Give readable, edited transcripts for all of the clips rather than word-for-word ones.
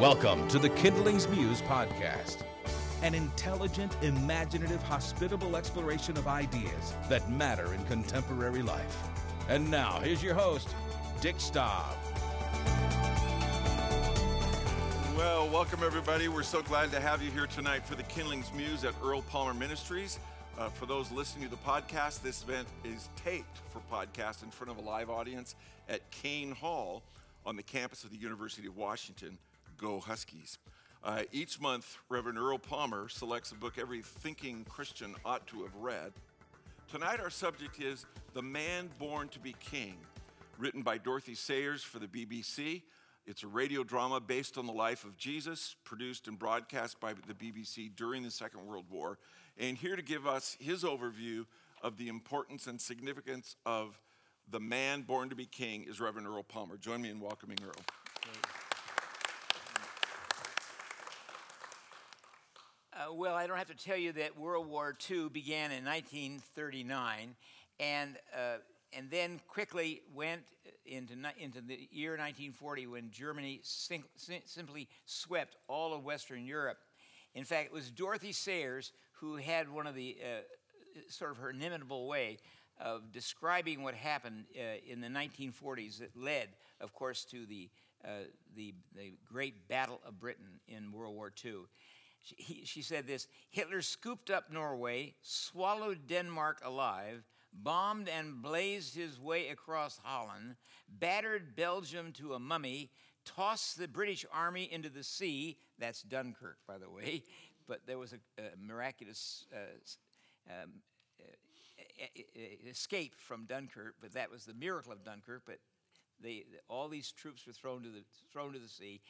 Welcome to the Kindlings Muse podcast, an intelligent, imaginative, hospitable exploration of ideas that matter in contemporary life. And now, here's your host, Dick Staub. Well, welcome everybody. We're so glad to have you here tonight for the Kindlings Muse at Earl Palmer Ministries. For those listening to the podcast, this event is taped for podcast in front of a live audience at Kane Hall on the campus of the University of Washington. Go Huskies. Each month, Reverend Earl Palmer selects a book every thinking Christian ought to have read. Tonight, our subject is The Man Born to Be King, written by Dorothy Sayers for the BBC. It's a radio drama based on the life of Jesus, produced and broadcast by the BBC during the Second World War. And here to give us his overview of the importance and significance of The Man Born to Be King is Reverend Earl Palmer. Join me in welcoming Earl. Well, I don't have to tell you that World War II began in 1939 and then quickly went into the year 1940 when Germany simply swept all of Western Europe. In fact, it was Dorothy Sayers who had one of the sort of her inimitable way of describing what happened in the 1940s that led, of course, to the Great Battle of Britain in World War II. She said this: Hitler scooped up Norway, swallowed Denmark alive, bombed and blazed his way across Holland, battered Belgium to a mummy, tossed the British army into the sea. That's Dunkirk, by the way. But there was a miraculous escape from Dunkirk, but that was the miracle of Dunkirk. But all these troops were thrown to the sea.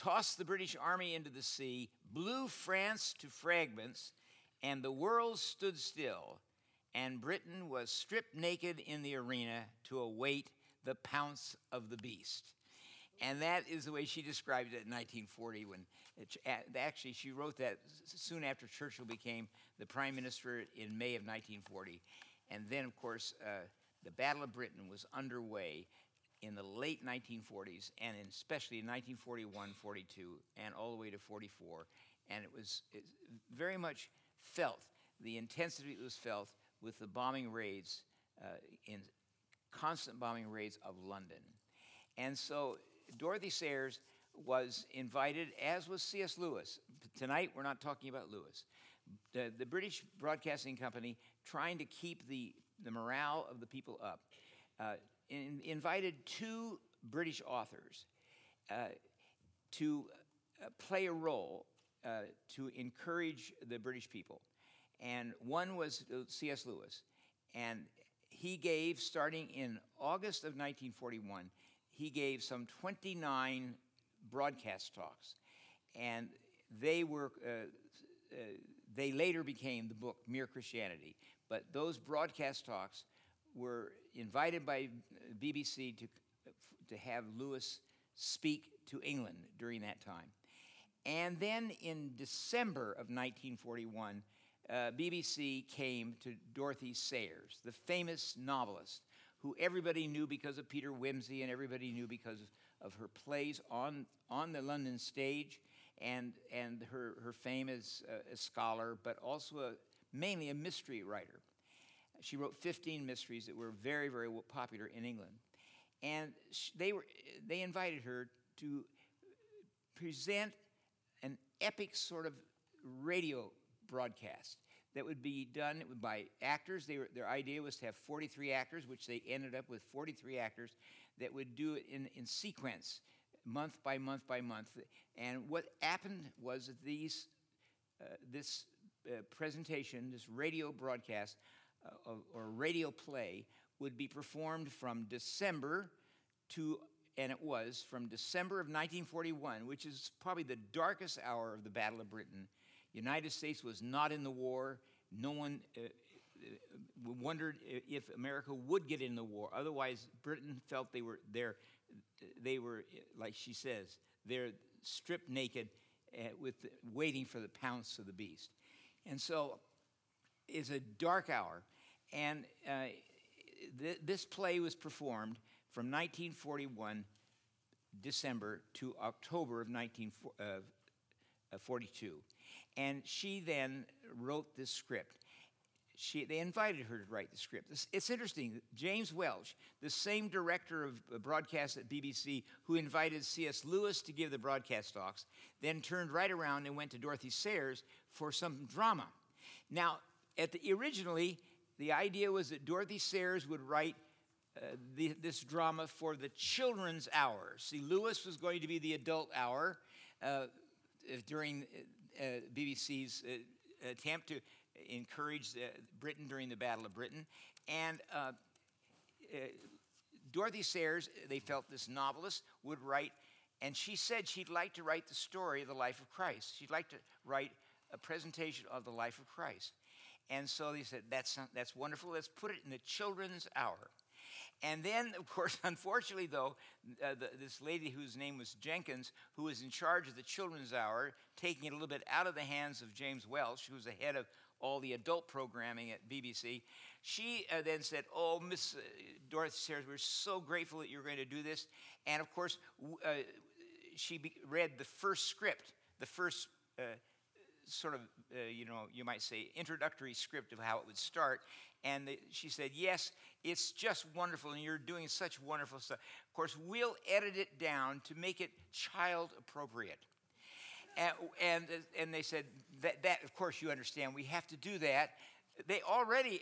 Tossed the British army into the sea, blew France to fragments, and the world stood still, and Britain was stripped naked in the arena to await the pounce of the beast. And that is the way she described it in 1940, when actually she wrote that soon after Churchill became the prime minister in May of 1940. And then, of course, the Battle of Britain was underway in the late 1940s, and especially in 1941, 42, and all the way to 44. And it very much felt, the intensity was felt with the bombing raids, in constant bombing raids of London. And so Dorothy Sayers was invited, as was C.S. Lewis. Tonight, we're not talking about Lewis. The British Broadcasting Company, trying to keep the morale of the people up, invited two British authors to play a role to encourage the British people. And one was C.S. Lewis. And he gave, starting in August of 1941, he gave some 29 broadcast talks. And they were they later became the book Mere Christianity. But those broadcast talks were invited by BBC to have Lewis speak to England during that time. And then in December of 1941, BBC came to Dorothy Sayers, the famous novelist, who everybody knew because of Peter Wimsey and everybody knew because of her plays on the London stage and her fame as a scholar, but also mainly a mystery writer. She wrote 15 mysteries that were very, very popular in England. And they invited her to present an epic sort of radio broadcast that would be done by actors. Their idea was to have 43 actors, which they ended up with 43 actors that would do it in sequence, month by month by month. And what happened was that this presentation, this radio broadcast, or radio play would be performed from December of 1941, which is probably the darkest hour of the Battle of Britain. The United States was not in the war. No one wondered if America would get in the war. Otherwise, Britain felt they were there. They were, like she says, they're stripped naked, waiting for the pounce of the beast. And so, is a dark hour, and this play was performed from 1941, December, to October of 1942. And she then wrote this script. They invited her to write the script. It's interesting. James Welsh, the same director of broadcast at BBC who invited C.S. Lewis to give the broadcast talks, then turned right around and went to Dorothy Sayers for some drama. Now, originally, the idea was that Dorothy Sayers would write this drama for the children's hour. See, Lewis was going to be the adult hour during BBC's attempt to encouraged Britain during the Battle of Britain. And Dorothy Sayers, they felt this novelist would write, and she said she'd like to write the story of the life of Christ. She'd like to write a presentation of the life of Christ. And so they said, that's wonderful. Let's put it in the children's hour. And then, of course, unfortunately, though, this lady whose name was Jenkins, who was in charge of the children's hour, taking it a little bit out of the hands of James Welsh, who was the head of all the adult programming at BBC, she then said, "Oh, Miss Dorothy Sayers, we're so grateful that you're going to do this." And, of course, she read the first script, the first sort of, you might say, introductory script of how it would start. And she said, "Yes, it's just wonderful, and you're doing such wonderful stuff. Of course, we'll edit it down to make it child appropriate." And they said, that of course you understand, we have to do that. They already,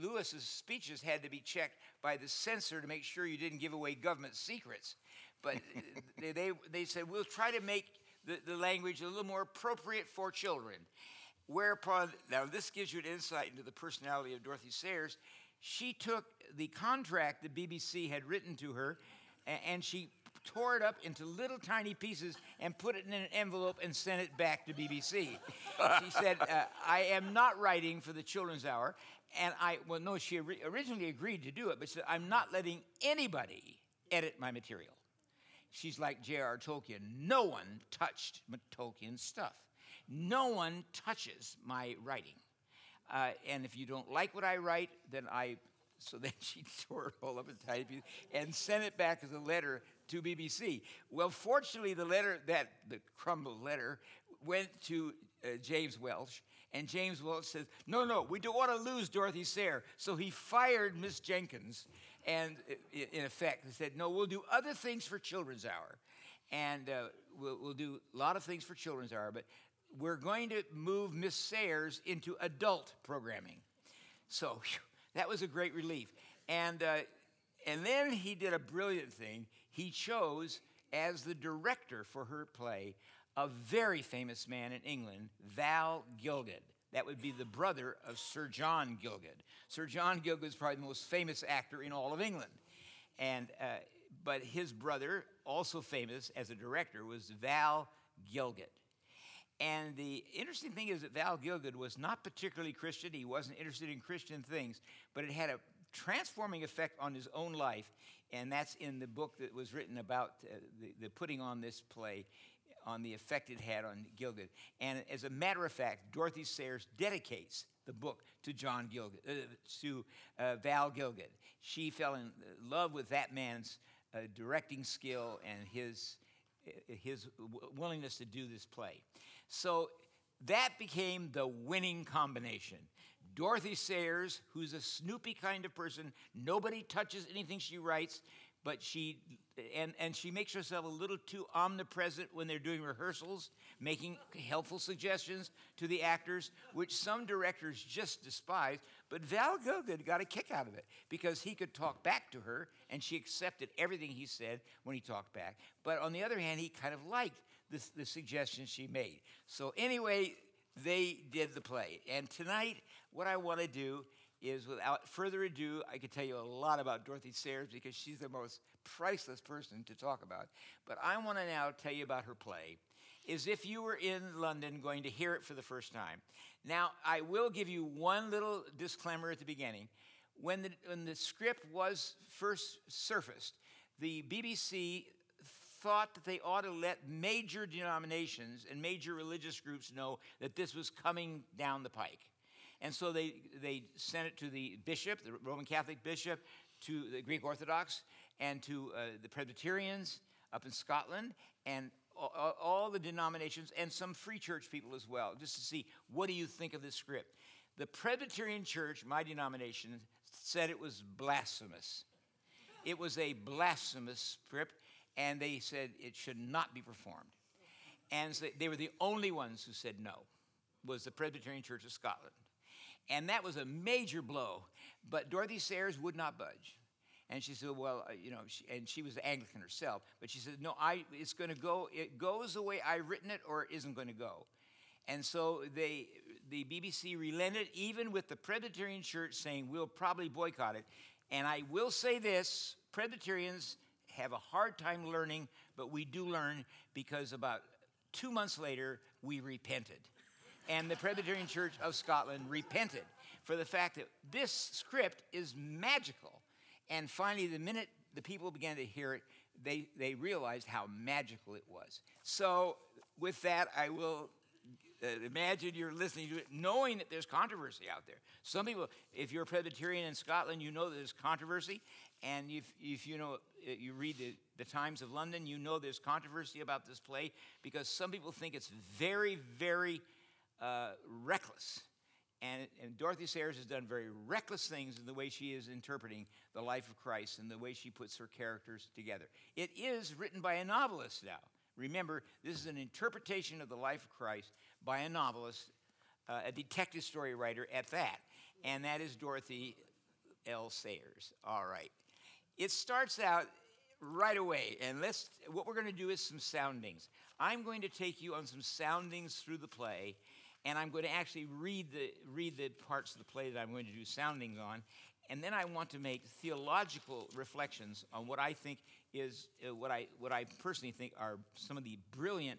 Lewis's speeches had to be checked by the censor to make sure you didn't give away government secrets. But they said, we'll try to make the language a little more appropriate for children. Whereupon, now this gives you an insight into the personality of Dorothy Sayers. She took the contract the BBC had written to her, and she tore it up into little tiny pieces and put it in an envelope and sent it back to BBC. She said, I am not writing for the children's hour. And she originally agreed to do it, but she said, I'm not letting anybody edit my material. She's like J.R.R. Tolkien. No one touched Tolkien's stuff. No one touches my writing. And if you don't like what I write, then so then she tore it all up in tiny pieces and sent it back as a letter to BBC. Well, fortunately, the crumbled letter went to James Welsh, and James Welsh says, no, we don't want to lose Dorothy Sayers. So he fired Miss Jenkins, and in effect, he said, no, we'll do other things for children's hour. And we'll do a lot of things for children's hour, but we're going to move Miss Sayers into adult programming. So whew, that was a great relief. And then he did a brilliant thing. He chose as the director for her play a very famous man in England, Val Gielgud. That would be the brother of Sir John Gielgud. Sir John Gielgud is probably the most famous actor in all of England. And but his brother, also famous as a director, was Val Gielgud. And the interesting thing is that Val Gielgud was not particularly Christian. He wasn't interested in Christian things, but it had a transforming effect on his own life, and that's in the book that was written about the putting on this play, on the effect it had on Gielgud. And as a matter of fact, Dorothy Sayers dedicates the book to Val Gielgud. She fell in love with that man's directing skill and his willingness to do this play. So that became the winning combination. Dorothy Sayers, who's a snoopy kind of person, nobody touches anything she writes, but she makes herself a little too omnipresent when they're doing rehearsals, making helpful suggestions to the actors, which some directors just despise. But Val Gielgud got a kick out of it because he could talk back to her, and she accepted everything he said when he talked back. But on the other hand, he kind of liked the suggestions she made. So anyway, they did the play. And tonight, what I want to do is, without further ado, I could tell you a lot about Dorothy Sayers because she's the most priceless person to talk about. But I want to now tell you about her play, as if you were in London going to hear it for the first time. Now, I will give you one little disclaimer at the beginning. When the script was first surfaced, the BBC thought that they ought to let major denominations and major religious groups know that this was coming down the pike. And so they sent it to the bishop, the Roman Catholic bishop, to the Greek Orthodox, and to the Presbyterians up in Scotland, and all the denominations, and some free church people as well, just to see, what do you think of this script? The Presbyterian Church, my denomination, said it was blasphemous. It was a blasphemous script, and they said it should not be performed. And so they were the only ones who said no, was the Presbyterian Church of Scotland. And that was a major blow, but Dorothy Sayers would not budge. And she said, well, you know, and she was Anglican herself, but she said, no, it's going to go, it goes the way I've written it or it isn't going to go. And so the BBC relented, even with the Presbyterian Church saying, we'll probably boycott it. And I will say this, Presbyterians have a hard time learning, but we do learn, because about 2 months later, we repented. And the Presbyterian Church of Scotland repented for the fact that this script is magical. And finally, the minute the people began to hear it, they realized how magical it was. So with that, I will imagine you're listening to it, knowing that there's controversy out there. Some people, if you're a Presbyterian in Scotland, you know that there's controversy. And if you know, you read the Times of London, you know there's controversy about this play, because some people think it's very, very reckless. And Dorothy Sayers has done very reckless things in the way she is interpreting the life of Christ and the way she puts her characters together. It is written by a novelist now. Remember, this is an interpretation of the life of Christ by a novelist, a detective story writer at that. And that is Dorothy L. Sayers. All right. It starts out right away. And what we're going to do is some soundings. I'm going to take you on some soundings through the play. And I'm going to actually read the parts of the play that I'm going to do soundings on. And then I want to make theological reflections on what I think is, what I personally think are some of the brilliant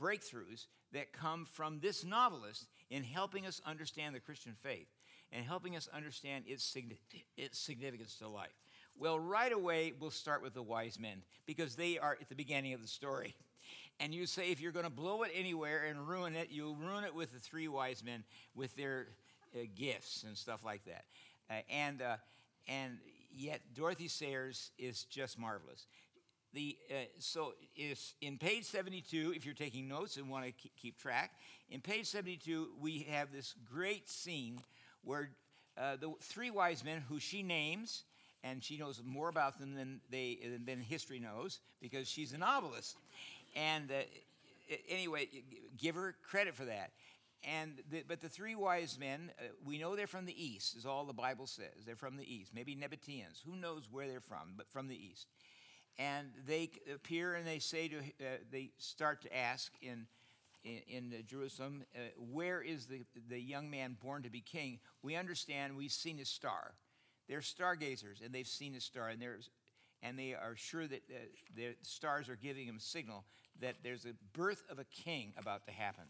breakthroughs that come from this novelist in helping us understand the Christian faith and helping us understand its significance to life. Well, right away, we'll start with the wise men, because they are at the beginning of the story. And you say, if you're going to blow it anywhere and ruin it, you'll ruin it with the three wise men, with their gifts and stuff like that. And yet, Dorothy Sayers is just marvelous. So if in page 72, if you're taking notes and want to keep track, in page 72, we have this great scene where the three wise men, who she names, and she knows more about them than history knows, because she's a novelist. And anyway, give her credit for that. But the three wise men, we know they're from the east, is all the Bible says. They're from the east, maybe Nabateans. Who knows where they're from, but from the east. And they appear and they say they start to ask in Jerusalem, where is the young man born to be king? We understand, we've seen his star. They're stargazers, and they've seen a star, and they are sure that the stars are giving them a signal that there's a birth of a king about to happen.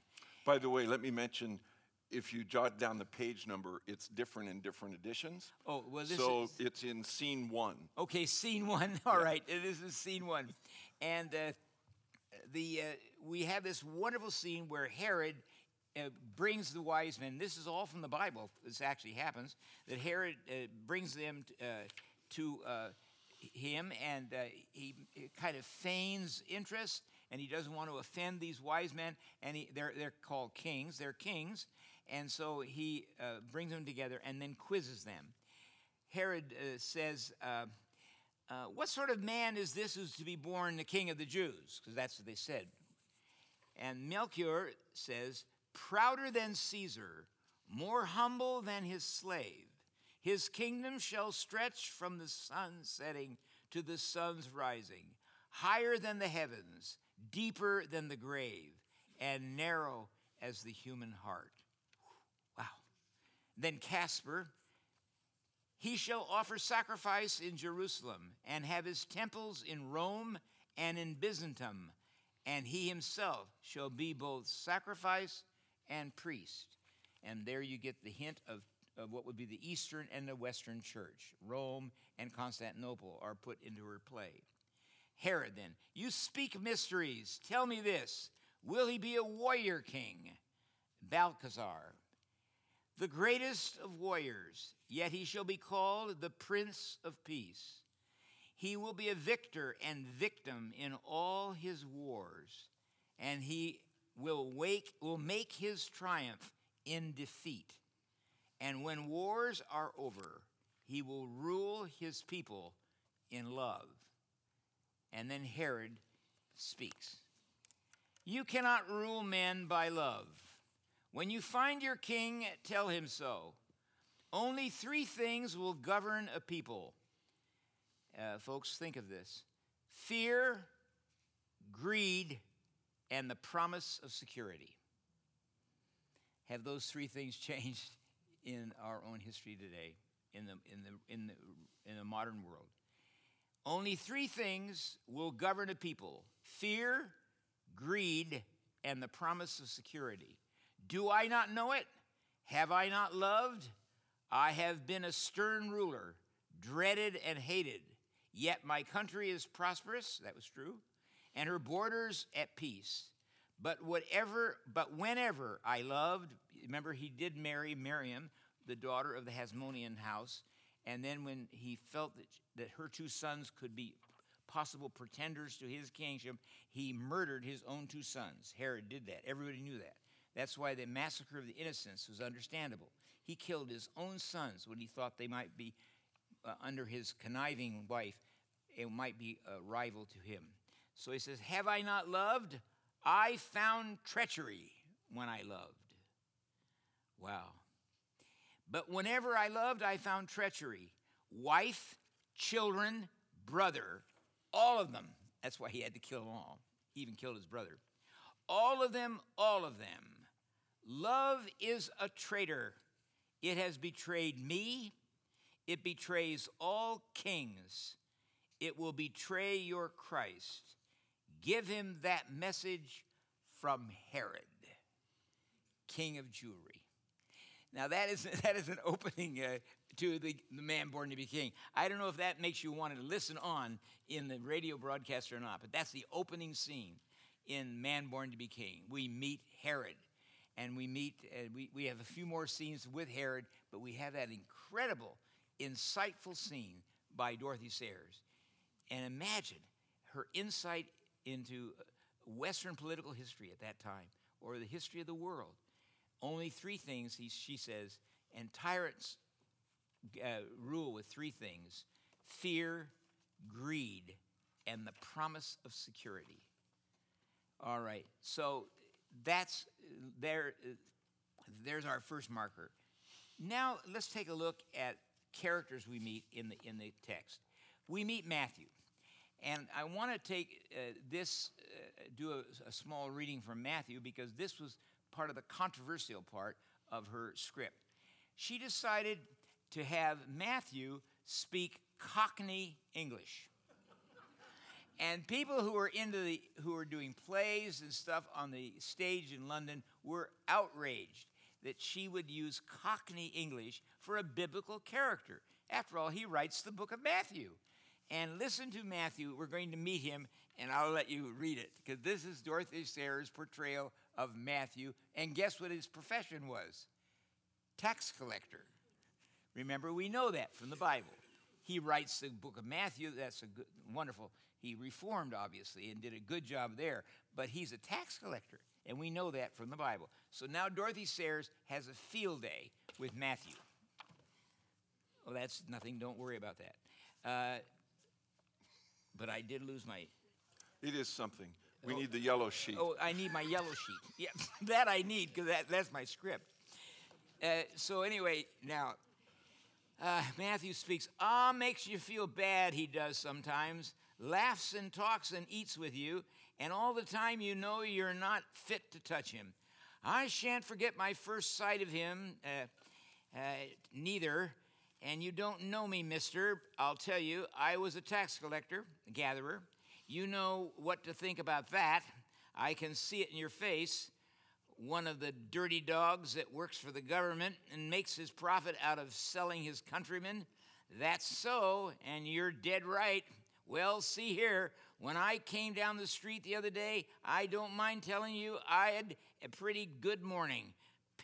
By the way, let me mention, if you jot down the page number, it's different in different editions. Oh, well, so it's in scene one. Okay, scene one. All right, this is scene one. And we have this wonderful scene where Herod brings the wise men. This is all from the Bible. This actually happens, that Herod brings them to him, and he kind of feigns interest, and he doesn't want to offend these wise men, and they're called kings. They're kings, and so he brings them together and then quizzes them. Herod says, what sort of man is this who's to be born the king of the Jews? Because that's what they said. And Melchior says, prouder than Caesar, more humble than his slave. His kingdom shall stretch from the sun's setting to the sun's rising, higher than the heavens, deeper than the grave, and narrow as the human heart. Wow. Then Caspar, he shall offer sacrifice in Jerusalem and have his temples in Rome and in Byzantium, and he himself shall be both sacrifice and priest. And there you get the hint of what would be the Eastern and the Western Church. Rome and Constantinople are put into her play. Herod then, you speak mysteries. Tell me this. Will he be a warrior king? Balthasar. the greatest of warriors, yet he shall be called the Prince of Peace. He will be a victor and victim in all his wars, and he will make his triumph in defeat. And when wars are over, he will rule his people in love. And then Herod speaks. You cannot rule men by love. When you find your king, tell him so. Only three things will govern a people. Folks, think of this. Fear, greed, and the promise of security. Have those three things changed in our own history today, in the modern world? Only three things will govern a people: fear, greed, and the promise of security. Do I not know it? Have I not loved? I have been a stern ruler, dreaded and hated. Yet my country is prosperous, that was true, and her borders at peace. But whenever I loved, remember he did marry Miriam, the daughter of the Hasmonean house, and then when he felt that her two sons could be possible pretenders to his kingship, he murdered his own two sons. Herod did that. Everybody knew that. That's why the massacre of the innocents was understandable. He killed his own sons when he thought they might be, under his conniving wife, it might be a rival to him. So he says, have I not loved? I found treachery when I loved. Wow. But whenever I loved, I found treachery. Wife, children, brother, all of them. That's why he had to kill them all. He even killed his brother. All of them, all of them. Love is a traitor. It has betrayed me. It betrays all kings. It will betray your Christ. Give him that message from Herod, king of Jewry. Now, that is an opening to the Man Born to Be King. I don't know if that makes you want to listen on in the radio broadcast or not, but that's the opening scene in Man Born to Be King. We meet Herod, and we have a few more scenes with Herod, but we have that incredible, insightful scene by Dorothy Sayers. And imagine her insight into Western political history at that time, or the history of the world. Only three things, she says, and tyrants rule with three things: fear, greed, and the promise of security. All right, so there's our first marker. Now let's take a look at characters we meet in the text. We meet Matthew. And I want to take do a small reading from Matthew, because this was part of the controversial part of her script. She decided to have Matthew speak Cockney English. And people who were doing plays and stuff on the stage in London were outraged that she would use Cockney English for a biblical character. After all, he writes the book of Matthew. And listen to Matthew. We're going to meet him, and I'll let you read it, because this is Dorothy Sayers' portrayal of Matthew. And guess what his profession was? Tax collector. Remember, we know that from the Bible. He writes the book of Matthew. That's wonderful. He reformed, obviously, and did a good job there. But he's a tax collector, and we know that from the Bible. So now Dorothy Sayers has a field day with Matthew. Well, that's nothing. Don't worry about that. But I did lose my... It is something. We need the yellow sheet. Oh, I need my yellow sheet. Yeah, that I need, because that's my script. So anyway, now, Matthew speaks. Makes you feel bad, he does sometimes. Laughs and talks and eats with you. And all the time you know you're not fit to touch him. I shan't forget my first sight of him, neither... And you don't know me, mister. I'll tell you, I was a tax collector, a gatherer. You know what to think about that. I can see it in your face. One of the dirty dogs that works for the government and makes his profit out of selling his countrymen. That's so, and you're dead right. Well, see here, when I came down the street the other day, I don't mind telling you I had a pretty good morning.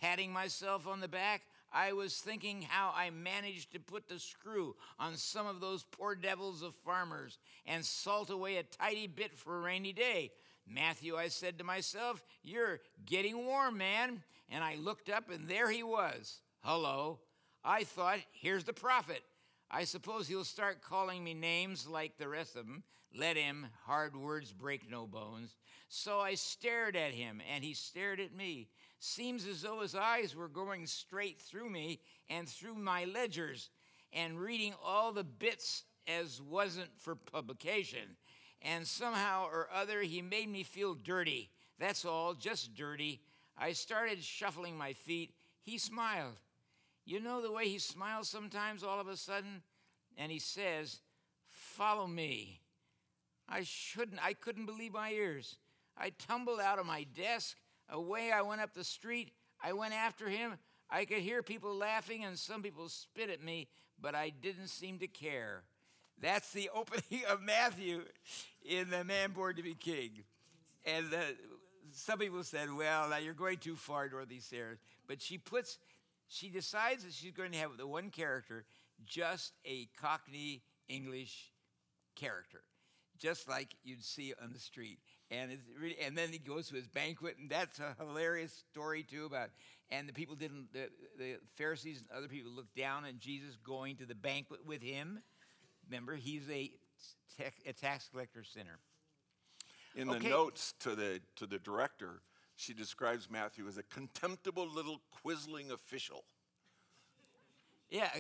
Patting myself on the back, I was thinking how I managed to put the screw on some of those poor devils of farmers and salt away a tidy bit for a rainy day. Matthew, I said to myself, you're getting warm, man. And I looked up, and there he was. Hello. I thought, here's the prophet. I suppose he'll start calling me names like the rest of them. Let him, hard words break no bones. So I stared at him, and he stared at me. Seems as though his eyes were going straight through me and through my ledgers and reading all the bits as wasn't for publication. And somehow or other, he made me feel dirty. That's all, just dirty. I started shuffling my feet. He smiled. You know the way he smiles sometimes all of a sudden? And he says, follow me. I couldn't believe my ears. I tumbled out of my desk. Away I went up the street. I went after him. I could hear people laughing and some people spit at me, but I didn't seem to care. That's the opening of Matthew in The Man Born to Be King. And some people said, well, now you're going too far, Dorothy Sayers. But she decides that she's going to have the one character, just a Cockney English character, just like you'd see on the street. And and then he goes to his banquet, and that's a hilarious story too. And the people didn't, the Pharisees and other people looked down on Jesus going to the banquet with him. Remember, he's a tax collector sinner. In the notes to the director, she describes Matthew as a contemptible little quizzling official. Yeah.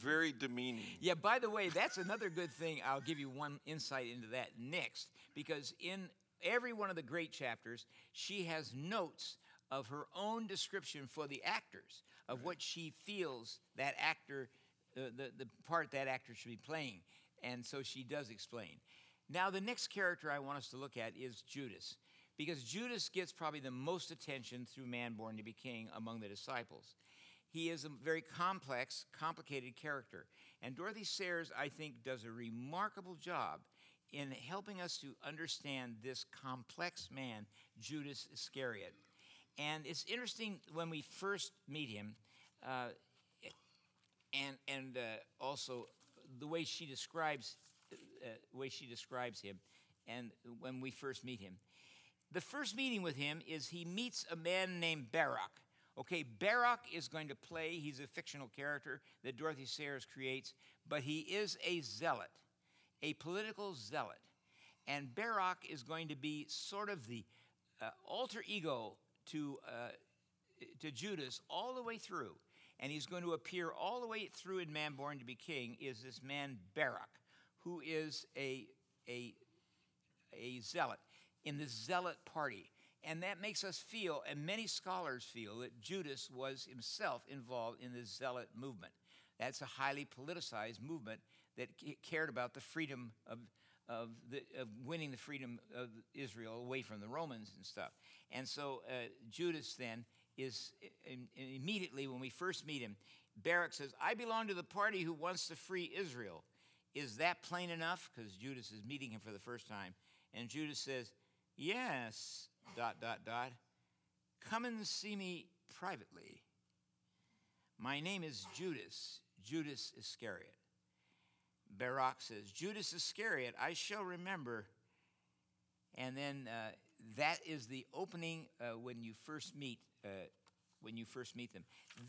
Very demeaning. Yeah, by the way, that's another good thing. I'll give you one insight into that next, because in every one of the great chapters, she has notes of her own description for the actors, of what she feels that actor, the part that actor should be playing. And so she does explain. Now, the next character I want us to look at is Judas, because Judas gets probably the most attention through Man Born to be King among the disciples. He is a very complicated character. And Dorothy Sayers, I think, does a remarkable job in helping us to understand this complex man, Judas Iscariot. And it's interesting when we first meet him, and also the way she describes him, and when we first meet him. The first meeting with him is he meets a man named Barak. Okay, Barak is going to play, he's a fictional character that Dorothy Sayers creates, but he is a zealot, a political zealot. And Barak is going to be sort of the alter ego to Judas all the way through. And he's going to appear all the way through in Man Born to be King is this man Barak, who is a zealot in the zealot party. And that makes us feel, and many scholars feel, that Judas was himself involved in the zealot movement. That's a highly politicized movement that cared about the freedom of winning the freedom of Israel away from the Romans and stuff. And so Judas then is immediately, when we first meet him, Barak says, I belong to the party who wants to free Israel. Is that plain enough? Because Judas is meeting him for the first time. And Judas says, yes, ... Come and see me privately. My name is Judas, Judas Iscariot. Barak says, Judas Iscariot, I shall remember. And then that is the opening when you first meet them.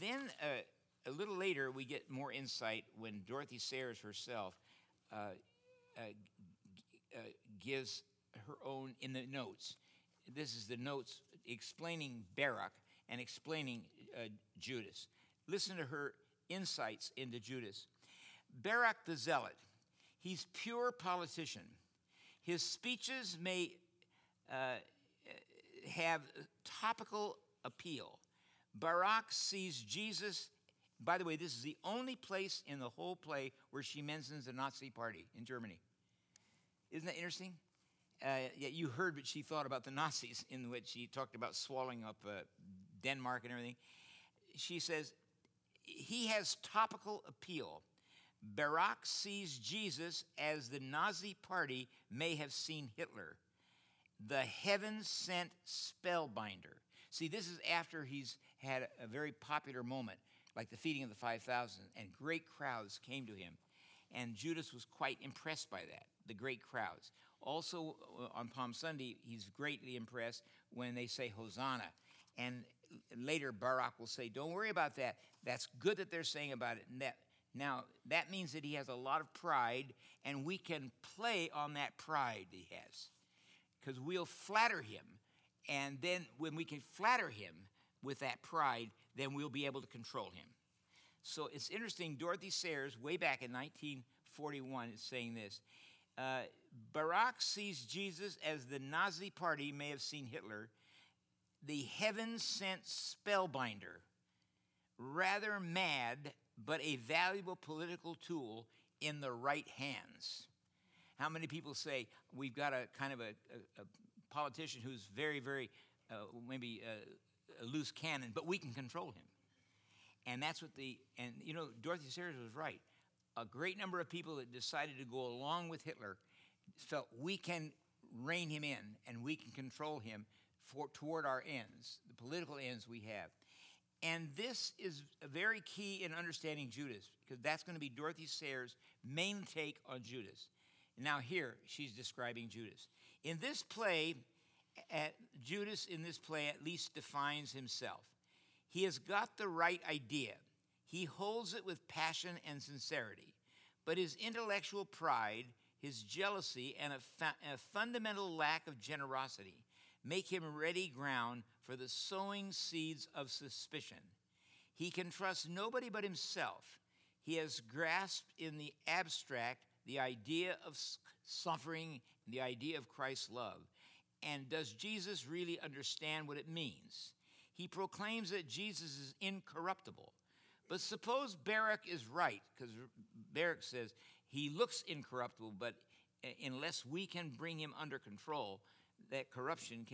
Then a little later, we get more insight when Dorothy Sayers herself gives her own in the notes. This is the notes explaining Barak and explaining Judas. Listen to her insights into Judas. Barak the zealot, he's pure politician. His speeches may have topical appeal. Barak sees Jesus. By the way, this is the only place in the whole play where she mentions the Nazi party in Germany. Isn't that interesting? You heard what she thought about the Nazis, in which she talked about swallowing up Denmark and everything. She says, he has topical appeal. Barak sees Jesus as the Nazi party may have seen Hitler, the heaven-sent spellbinder. See, this is after he's had a very popular moment, like the feeding of the 5,000, and great crowds came to him. And Judas was quite impressed by that, the great crowds. Also, on Palm Sunday, he's greatly impressed when they say Hosanna. And later, Barak will say, don't worry about that. That's good that they're saying about it. And now, that means that he has a lot of pride, and we can play on that pride he has. Because we'll flatter him, and then when we can flatter him with that pride, then we'll be able to control him. So it's interesting, Dorothy Sayers, way back in 1941, is saying this. Barak sees Jesus as the Nazi party may have seen Hitler, the heaven-sent spellbinder, rather mad, but a valuable political tool in the right hands. How many people say, we've got a kind of a politician who's very, very, a loose cannon, but we can control him. And that's what Dorothy Sayers was right. A great number of people that decided to go along with Hitler felt we can rein him in and we can control him toward our ends, the political ends we have. And this is very key in understanding Judas, because that's going to be Dorothy Sayers' main take on Judas. Now here, she's describing Judas. In this play, Judas in this play at least defines himself. He has got the right idea. He holds it with passion and sincerity. But his intellectual pride, his jealousy, and a fundamental lack of generosity make him ready ground for the sowing seeds of suspicion. He can trust nobody but himself. He has grasped in the abstract the idea of suffering, the idea of Christ's love. And does Jesus really understand what it means? He proclaims that Jesus is incorruptible. But suppose Barak is right, because Barak says he looks incorruptible, but unless we can bring him under control, that corruption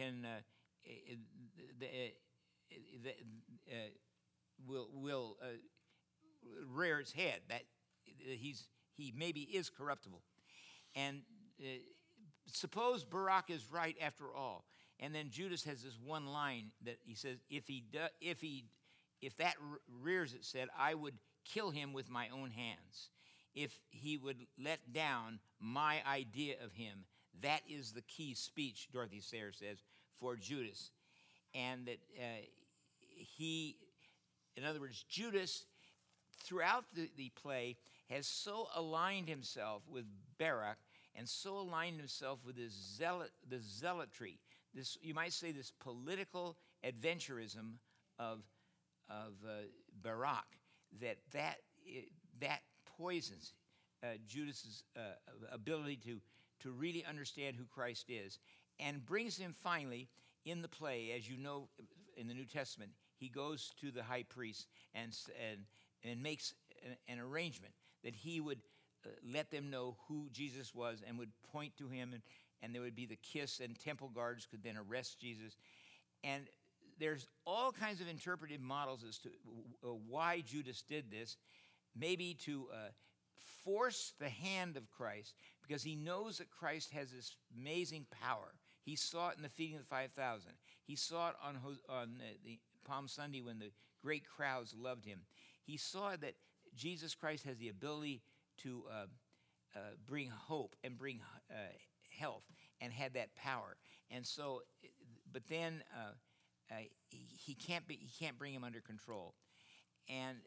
will rear its head. That he maybe is corruptible. And suppose Barak is right after all, and then Judas has this one line that he says, if that rears its head, I would kill him with my own hands. If he would let down my idea of him, that is the key speech, Dorothy Sayers says, for Judas. And that in other words, Judas, throughout the play, has so aligned himself with Barak and so aligned himself with this zealotry, this, you might say, this political adventurism of Barak, that poisons Judas's ability to really understand who Christ is, and brings him finally in the play, as you know, in the New Testament, he goes to the high priest and makes an arrangement that he would let them know who Jesus was and would point to him, and there would be the kiss, and temple guards could then arrest Jesus. And there's all kinds of interpretive models as to why Judas did this, maybe to force the hand of Christ, because he knows that Christ has this amazing power. He saw it in the feeding of the 5,000. He saw it on the Palm Sunday when the great crowds loved him. He saw that Jesus Christ has the ability to bring hope and bring health, and had that power. And so, but then he can't bring him under control. And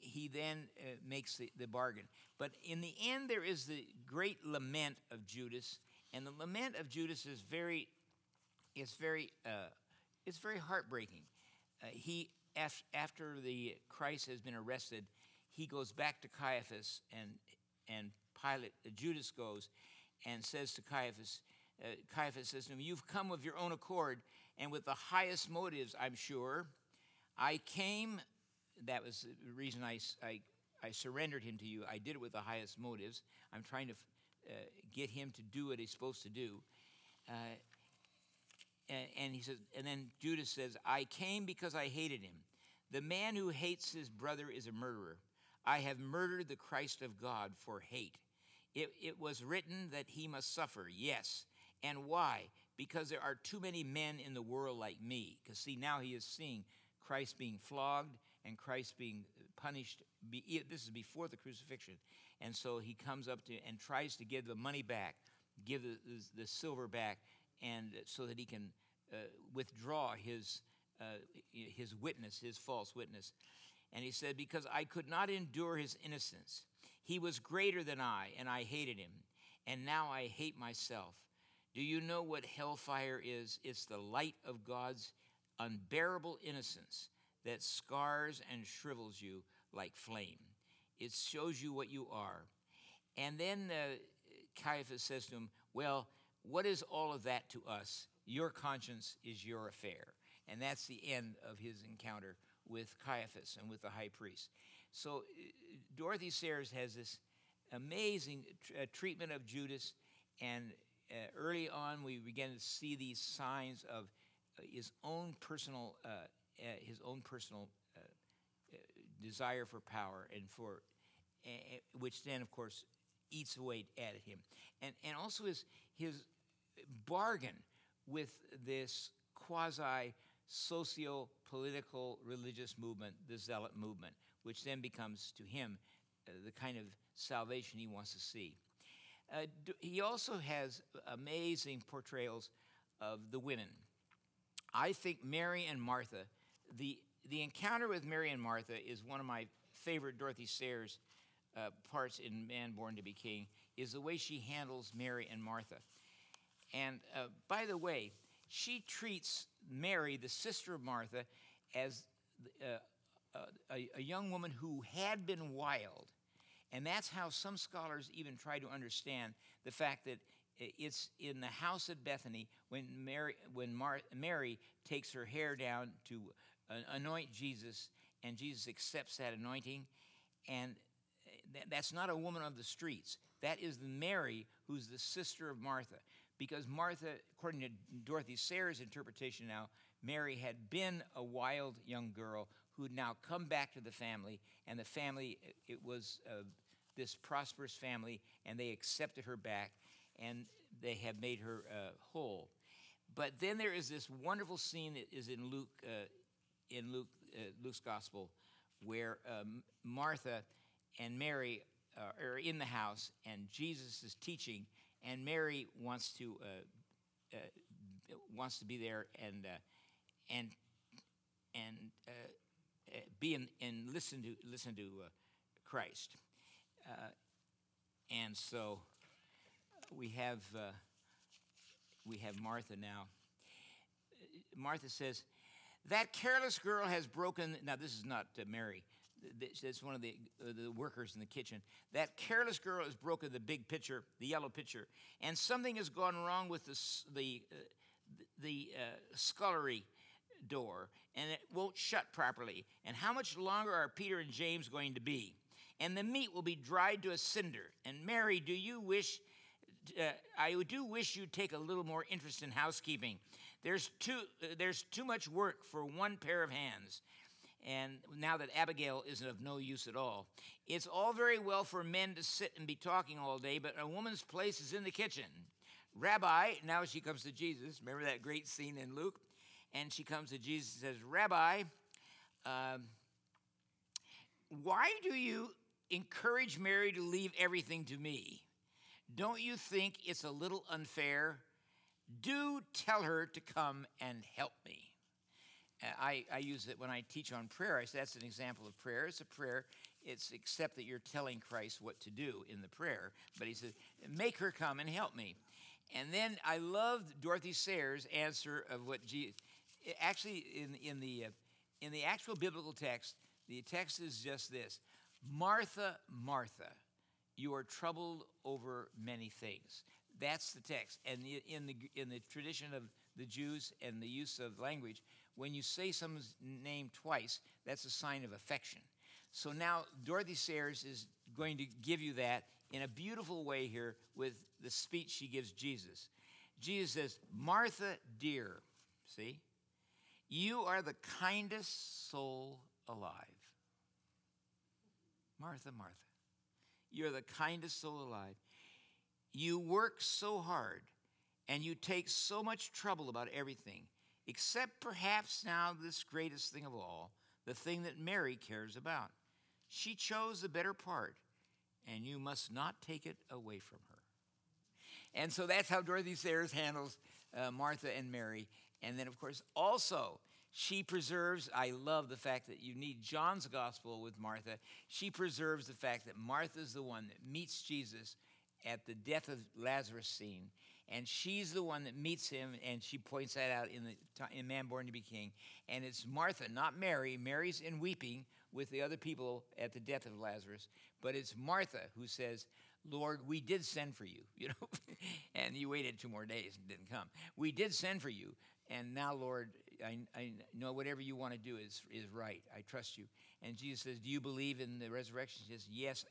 he then makes the bargain. But in the end, there is the great lament of Judas, and the lament of Judas is very heartbreaking. He, after the Christ has been arrested, he goes back to Caiaphas, and Pilate, Judas goes and says to Caiaphas, Caiaphas says to him, "You've come of your own accord and with the highest motives, I'm sure. I came, that was the reason I surrendered him to you. I did it with the highest motives. I'm trying to get him to do what he's supposed to do." And he says, and then Judas says, "I came because I hated him. The man who hates his brother is a murderer. I have murdered the Christ of God for hate. It was written that he must suffer, yes. And why? Because there are too many men in the world like me." Because see, now he is seeing Christ being flogged and Christ being punished. This is before the crucifixion. And so he comes up to and tries to give the money back, give the silver back, and so that he can withdraw his witness, his false witness. And he said, because I could not endure his innocence. He was greater than I, and I hated him. And now I hate myself. Do you know what hellfire is? It's the light of God's unbearable innocence that scars and shrivels you like flame. It shows you what you are. And then Caiaphas says to him, well, what is all of that to us? Your conscience is your affair. And that's the end of his encounter with Caiaphas and with the high priest. So Dorothy Sayers has this amazing treatment of Judas, and early on we begin to see these signs of his own personal desire for power, and for which then of course eats away at him, and also his bargain with this quasi socio-political religious movement, the zealot movement, which then becomes to him the kind of salvation he wants to see. He also has amazing portrayals of the women. I think Mary and Martha, the encounter with Mary and Martha is one of my favorite Dorothy Sayers parts in Man Born to Be King, is the way she handles Mary and Martha. And by the way, she treats Mary, the sister of Martha, as a young woman who had been wild. And that's how some scholars even try to understand the fact that it's in the house at Bethany when Mary takes her hair down to anoint Jesus, and Jesus accepts that anointing. And that's not a woman of the streets. That is Mary, who's the sister of Martha. Because Martha, according to Dorothy Sayers' interpretation now, Mary had been a wild young girl who had now come back to the family, and the family, it was this prosperous family, and they accepted her back, and they have made her whole. But then there is this wonderful scene that is in Luke's Gospel, where Martha and Mary are in the house, and Jesus is teaching, and Mary wants to be there and be in and listen to Christ, and so we have Martha now. Martha says, "That careless girl has broken." Now this is not Mary. That's one of the workers in the kitchen. That careless girl has broken the big pitcher, the yellow pitcher, and something has gone wrong with the scullery door, and it won't shut properly. And how much longer are Peter and James going to be? And the meat will be dried to a cinder. And Mary, I do wish you'd take a little more interest in housekeeping. There's too much work for one pair of hands. And now that Abigail isn't of no use at all. It's all very well for men to sit and be talking all day, but a woman's place is in the kitchen. Rabbi, now she comes to Jesus. Remember that great scene in Luke? And she comes to Jesus and says, Rabbi, why do you encourage Mary to leave everything to me? Don't you think it's a little unfair? Do tell her to come and help me. I use it when I teach on prayer. I say that's an example of prayer. It's a prayer. It's except that you're telling Christ what to do in the prayer. But he says, make her come and help me. And then I love Dorothy Sayers' answer of what Jesus... Actually, in the actual biblical text, the text is just this. Martha, Martha, you are troubled over many things. That's the text. And in the tradition of the Jews and the use of language, when you say someone's name twice, that's a sign of affection. So now Dorothy Sayers is going to give you that in a beautiful way here with the speech she gives Jesus. Jesus says, Martha, dear, see, you are the kindest soul alive. Martha, Martha, you're the kindest soul alive. You work so hard, and you take so much trouble about everything. except perhaps now this greatest thing of all, the thing that Mary cares about. She chose the better part, and you must not take it away from her. And so that's how Dorothy Sayers handles Martha and Mary. And then, of course, also she preserves, I love the fact that you need John's gospel with Martha. She preserves the fact that Martha's the one that meets Jesus at the death of Lazarus scene. And she's the one that meets him, and she points that out in Man Born to be King. And it's Martha, not Mary. Mary's in weeping with the other people at the death of Lazarus. But it's Martha who says, Lord, we did send for you, and you waited 2 more days and didn't come. We did send for you, and now, Lord, I know whatever you want to do is right. I trust you. And Jesus says, do you believe in the resurrection? She says, yes,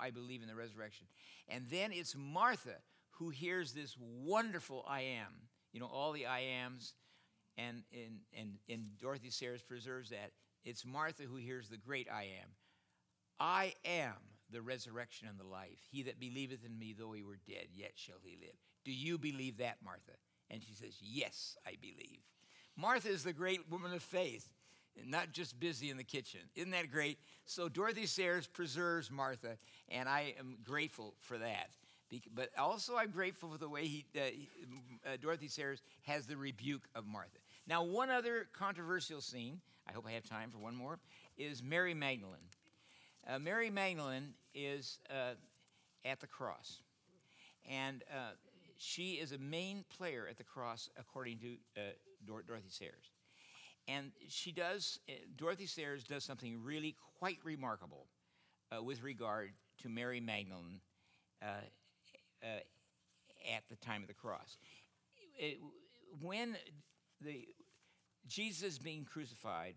I believe in the resurrection. And then it's Martha who hears this wonderful I am, all the I ams, and Dorothy Sayers preserves that. It's Martha who hears the great I am. I am the resurrection and the life. He that believeth in me, though he were dead, yet shall he live. Do you believe that, Martha? And she says, yes, I believe. Martha is the great woman of faith, and not just busy in the kitchen. Isn't that great? So Dorothy Sayers preserves Martha, and I am grateful for that. But also I'm grateful for the way Dorothy Sayers has the rebuke of Martha. Now, one other controversial scene, I hope I have time for one more, is Mary Magdalene. Mary Magdalene is at the cross, and she is a main player at the cross, according to Dorothy Sayers. And Dorothy Sayers does something really quite remarkable with regard to Mary Magdalene at the time of the cross. When Jesus being crucified,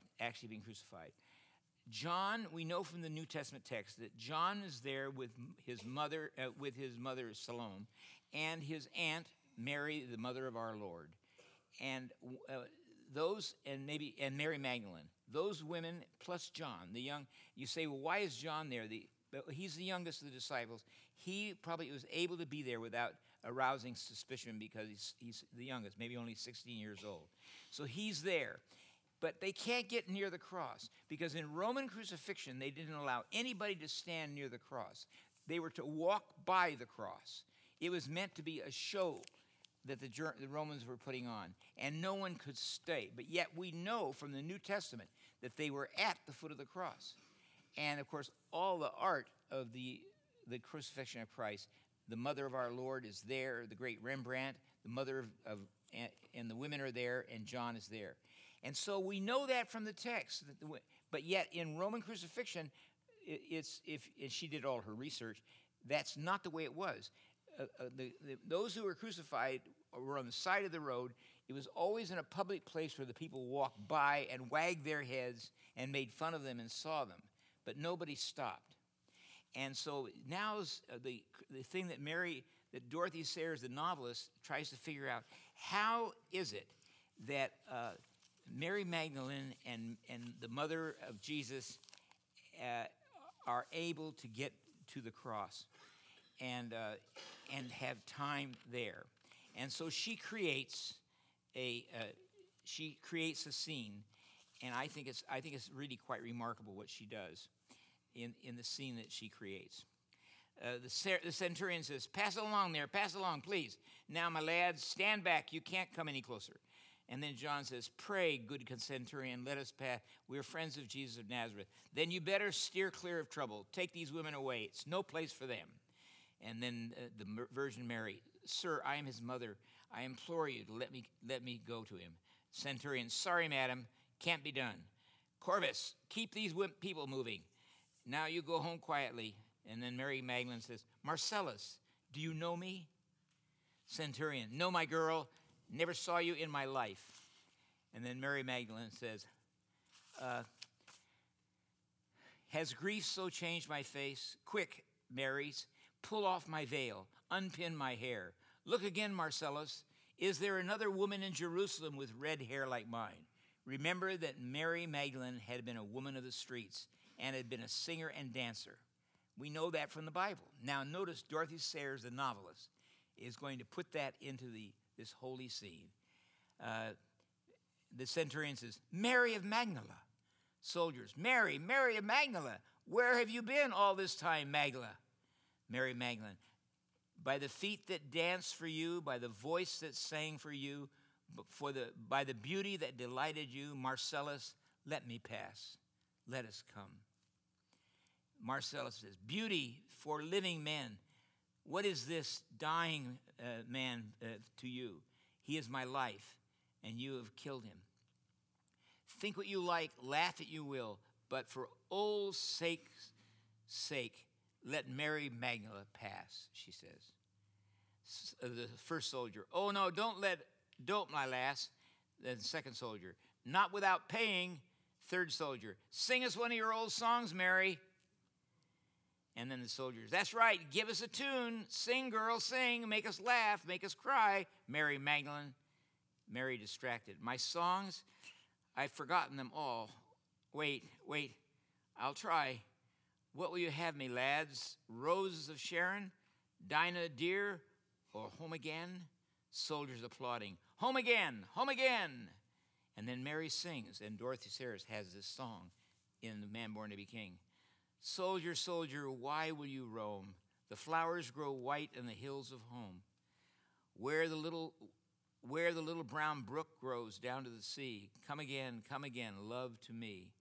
John, we know from the New Testament text that John is there with his mother Salome, and his aunt Mary, the mother of our Lord, and Mary Magdalene. Those women plus John, the young. You say, well, why is John there? He's the youngest of the disciples. He probably was able to be there without arousing suspicion because he's the youngest, maybe only 16 years old. So he's there. But they can't get near the cross because in Roman crucifixion, they didn't allow anybody to stand near the cross. They were to walk by the cross. It was meant to be a show that the Romans were putting on, and no one could stay. But yet we know from the New Testament that they were at the foot of the cross. And, of course, all the art of the crucifixion of Christ, the mother of our Lord is there, the great Rembrandt, the mother and the women are there, and John is there. And so we know that from the text. But yet in Roman crucifixion, if she did all her research, that's not the way it was. Those who were crucified were on the side of the road. It was always in a public place where the people walked by and wagged their heads and made fun of them and saw them. But nobody stopped. And so now's the thing that Dorothy Sayers, the novelist, tries to figure out. How is it that Mary Magdalene and the mother of Jesus are able to get to the cross and have time there? And so she creates a scene, and I think it's really quite remarkable what she does in the scene that she creates. The centurion says, pass along, please. Now, my lads, stand back. You can't come any closer. And then John says, pray, good centurion, let us pass. We are friends of Jesus of Nazareth. Then you better steer clear of trouble. Take these women away. It's no place for them. And then the Virgin Mary, sir, I am his mother. I implore you to let me go to him. Centurion, sorry, madam, can't be done. Corvus, keep these people moving. Now you go home quietly. And then Mary Magdalene says, Marcellus, do you know me? Centurion, no, my girl. Never saw you in my life. And then Mary Magdalene says, has grief so changed my face? Quick, Marys, pull off my veil, unpin my hair. Look again, Marcellus. Is there another woman in Jerusalem with red hair like mine? Remember that Mary Magdalene had been a woman of the streets and had been a singer and dancer. We know that from the Bible. Now notice Dorothy Sayers, the novelist, is going to put that into this holy scene. the centurion says, Mary of Magdala. Soldiers, Mary, Mary of Magdala, where have you been all this time, Magdala? Mary Magdalene, by the feet that danced for you, by the voice that sang for you, by the beauty that delighted you, Marcellus, let me pass, let us come. Marcellus says, beauty for living men. What is this dying man to you? He is my life, and you have killed him. Think what you like, laugh at you will, but for old sake's sake, let Mary Magdalene pass, she says. The first soldier, oh no, don't my lass. The second soldier, not without paying. Third soldier, sing us one of your old songs, Mary. And then the soldiers, that's right, give us a tune, sing girl, sing, make us laugh, make us cry, Mary Magdalene. Mary distracted, my songs, I've forgotten them all. Wait, I'll try. What will you have me, lads? Roses of Sharon, Dinah dear, or home again? Soldiers applauding, home again, home again. And then Mary sings, and Dorothy Sayers has this song in The Man Born to Be King. Soldier, soldier, why will you roam? The flowers grow white in the hills of home. Where the little brown brook grows down to the sea, come again, love to me.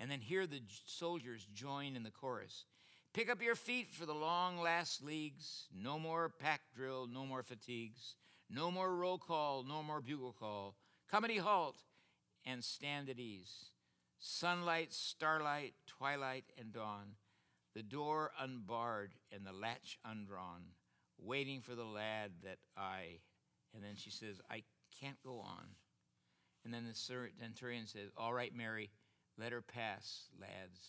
And then here the soldiers join in the chorus. Pick up your feet for the long last leagues, no more pack drill, no more fatigues, no more roll call, no more bugle call. Comedy halt and stand at ease. Sunlight, starlight, twilight, and dawn, the door unbarred and the latch undrawn, waiting for the lad that I... And then she says, I can't go on. And then the centurion says, all right, Mary, let her pass, lads.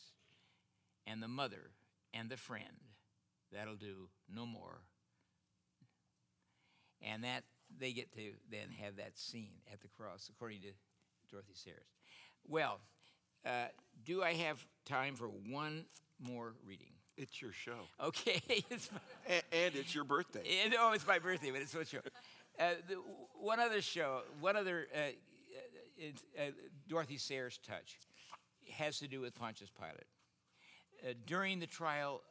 And the mother and the friend, that'll do, no more. And that they get to then have that scene at the cross, according to Dorothy Sayers. Well, do I have time for one more reading? It's your show. Okay. And it's your birthday. And, oh, it's my birthday, but it's my show. One other Dorothy Sayers' touch has to do with Pontius Pilate. During the trial,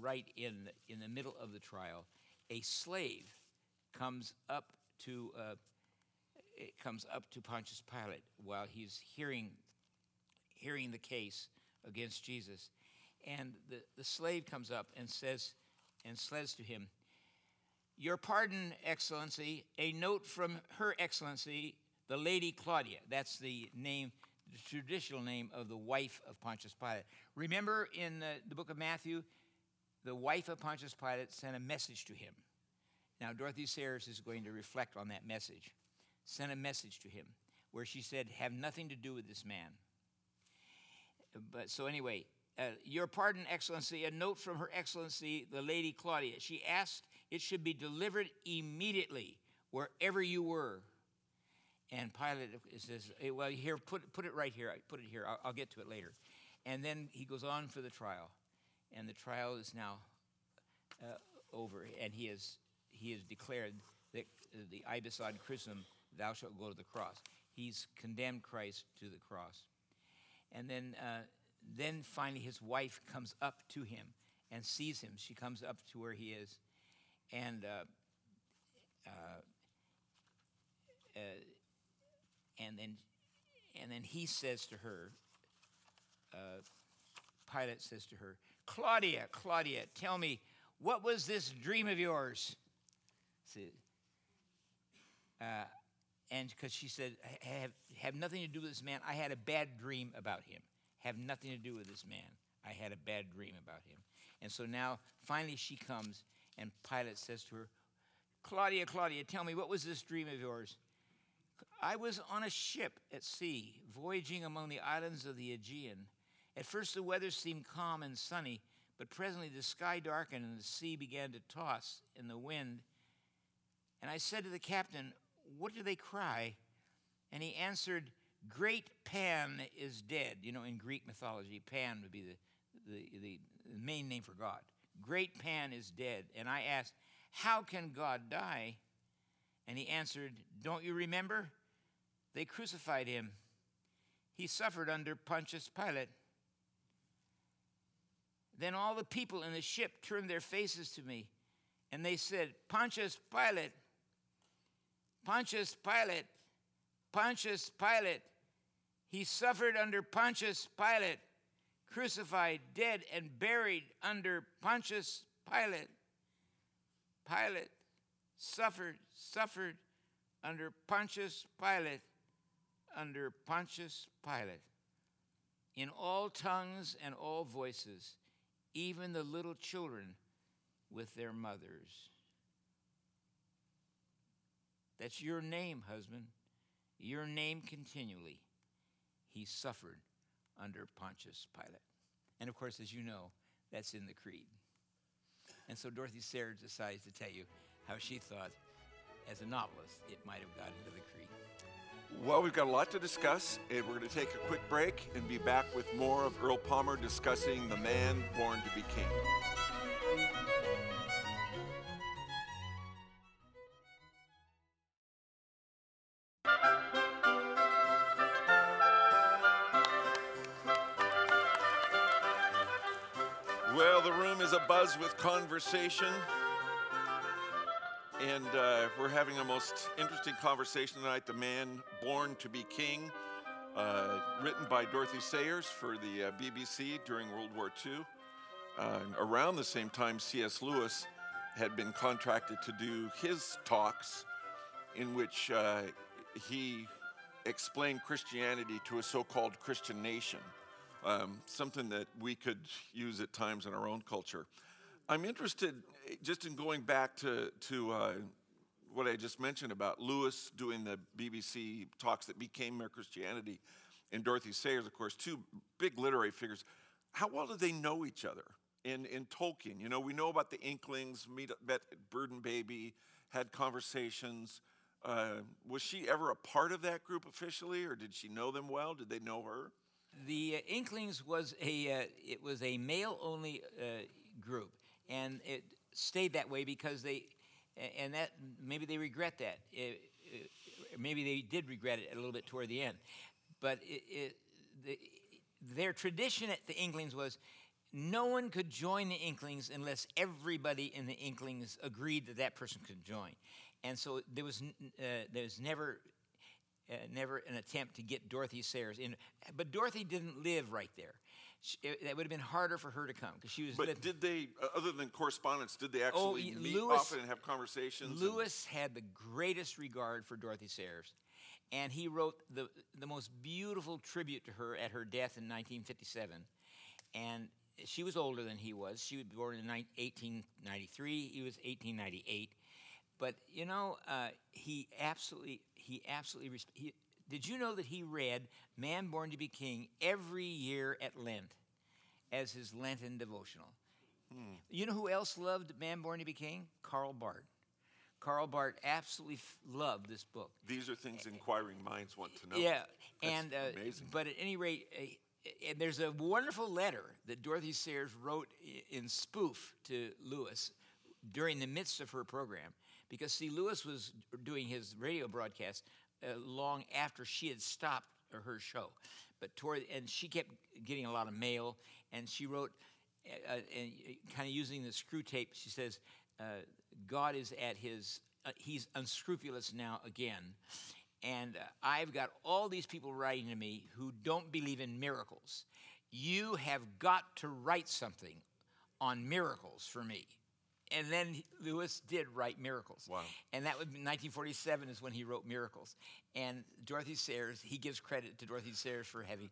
right in the middle of the trial, a slave comes up to Pontius Pilate while he's hearing the case against Jesus, and the slave comes up and says to him, your pardon, Excellency, a note from Her Excellency, the Lady Claudia. That's the name, the traditional name of the wife of Pontius Pilate. Remember in the book of Matthew, the wife of Pontius Pilate sent a message to him. Now, Dorothy Sayers is going to reflect on that message. Sent a message to him where she said, have nothing to do with this man. But so anyway, your pardon, Excellency, a note from Her Excellency, the Lady Claudia. She asked it should be delivered immediately, wherever you were. And Pilate says, hey, well, here, put it right here. Put it here. I'll get to it later. And then he goes on for the trial. And the trial is now over. And he is declared that the ibis ad crucem, thou shalt go to the cross. He's condemned Christ to the cross. And then finally his wife comes up to him and sees him. She comes up to where he is. And then he says to her, Pilate says to her, Claudia, tell me, what was this dream of yours? And because she said, have nothing to do with this man. I had a bad dream about him. Have nothing to do with this man. I had a bad dream about him. And so now, finally she comes, and Pilate says to her, Claudia, tell me, what was this dream of yours? I was on a ship at sea, voyaging among the islands of the Aegean. At first the weather seemed calm and sunny, but presently the sky darkened and the sea began to toss in the wind. And I said to the captain, what do they cry? And he answered, Great Pan is dead. You know, in Greek mythology, Pan would be the main name for God. Great Pan is dead. And I asked, how can God die? And he answered, "Don't you remember? They crucified him. He suffered under Pontius Pilate. Then all the people in the ship turned their faces to me, and they said, 'Pontius Pilate, Pontius Pilate, Pontius Pilate. He suffered under Pontius Pilate, crucified, dead, and buried under Pontius Pilate. Pilate suffered under Pontius Pilate, under Pontius Pilate.' In all tongues and all voices, even the little children with their mothers." That's your name, husband. Your name continually. He suffered under Pontius Pilate. And of course, as you know, that's in the Creed. And so Dorothy Sayers decides to tell you how she thought, as a novelist, it might have got into the Creed. Well, we've got a lot to discuss, and we're going to take a quick break and be back with more of Earl Palmer discussing The Man Born to Be King. Well, the room is abuzz with conversation. And we're having the most interesting conversation tonight, The Man Born to Be King, written by Dorothy Sayers for the BBC during World War II. Around the same time, C.S. Lewis had been contracted to do his talks in which he explained Christianity to a so-called Christian nation, something that we could use at times in our own culture. I'm interested just in going back to what I just mentioned about Lewis doing the BBC talks that became Mere Christianity, and Dorothy Sayers, of course, two big literary figures. How well did they know each other in Tolkien? You know, we know about the Inklings, Bird and Baby, had conversations. Was she ever a part of that group officially, or did she know them well? Did they know her? The Inklings was a male-only group. And it stayed that way because maybe they regret that. Maybe they did regret it a little bit toward the end. But their tradition at the Inklings was no one could join the Inklings unless everybody in the Inklings agreed that that person could join. And so there was never an attempt to get Dorothy Sayers in. But Dorothy didn't live right there. That would have been harder for her to come because she was. But did they, other than correspondence, did they actually meet often and have conversations? Lewis had the greatest regard for Dorothy Sayers, and he wrote the most beautiful tribute to her at her death in 1957. And she was older than he was. She was born in 1893. He was 1898. But you know, he absolutely. Did you know that he read Man Born to Be King every year at Lent as his Lenten devotional? Hmm. You know who else loved Man Born to Be King? Karl Barth. Karl Barth absolutely loved this book. These are things inquiring minds want to know. Yeah, That's amazing. But at any rate, and there's a wonderful letter that Dorothy Sayers wrote in spoof to Lewis during the midst of her program, because see, Lewis was doing his radio broadcast long after she had stopped her show, and she kept getting a lot of mail, and she wrote, and kind of using the Screw Tape, she says, "God is at his, he's unscrupulous now again, and I've got all these people writing to me who don't believe in miracles. You have got to write something on miracles for me." And then Lewis did write Miracles. Wow. And that would be 1947 is when he wrote Miracles. And Dorothy Sayers, he gives credit to Dorothy Sayers for having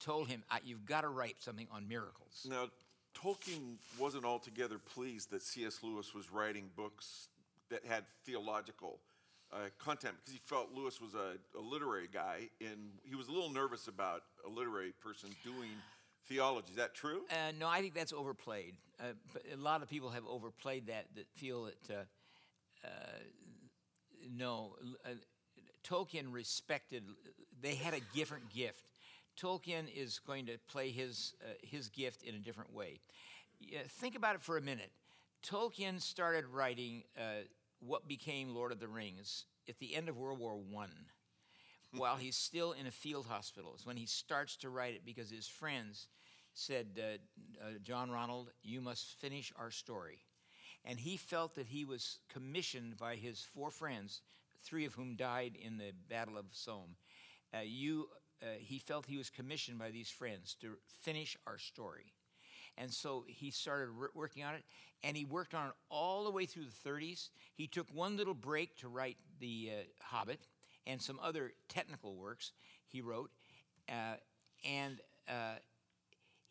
told him, "You've got to write something on miracles." Now, Tolkien wasn't altogether pleased that C.S. Lewis was writing books that had theological content, because he felt Lewis was a literary guy, and he was a little nervous about a literary person doing theology. Is that true? No, I think that's overplayed. But a lot of people have overplayed that feel that, Tolkien respected, they had a different gift. Tolkien is going to play his gift in a different way. Think about it for a minute. Tolkien started writing what became Lord of the Rings at the end of World War I. While he's still in a field hospital. It's when he starts to write it because his friends said, John Ronald, you must finish our story. And he felt that he was commissioned by his four friends, three of whom died in the Battle of Somme. He felt he was commissioned by these friends to finish our story. And so he started working on it, and he worked on it all the way through the 30s. He took one little break to write The Hobbit and some other technical works he wrote.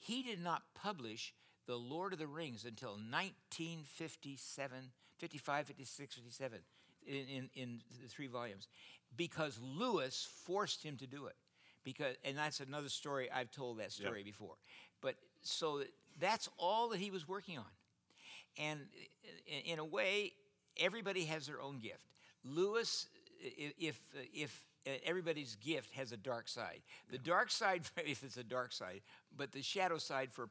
He did not publish The Lord of the Rings until 1957, 55, 56, 57, in three volumes, because Lewis forced him to do it. And that's another story, I've told that story before. But so that's all that he was working on. And in a way, everybody has their own gift. Lewis, if everybody's gift has a dark side. The dark side, if it's a dark side, but the shadow side for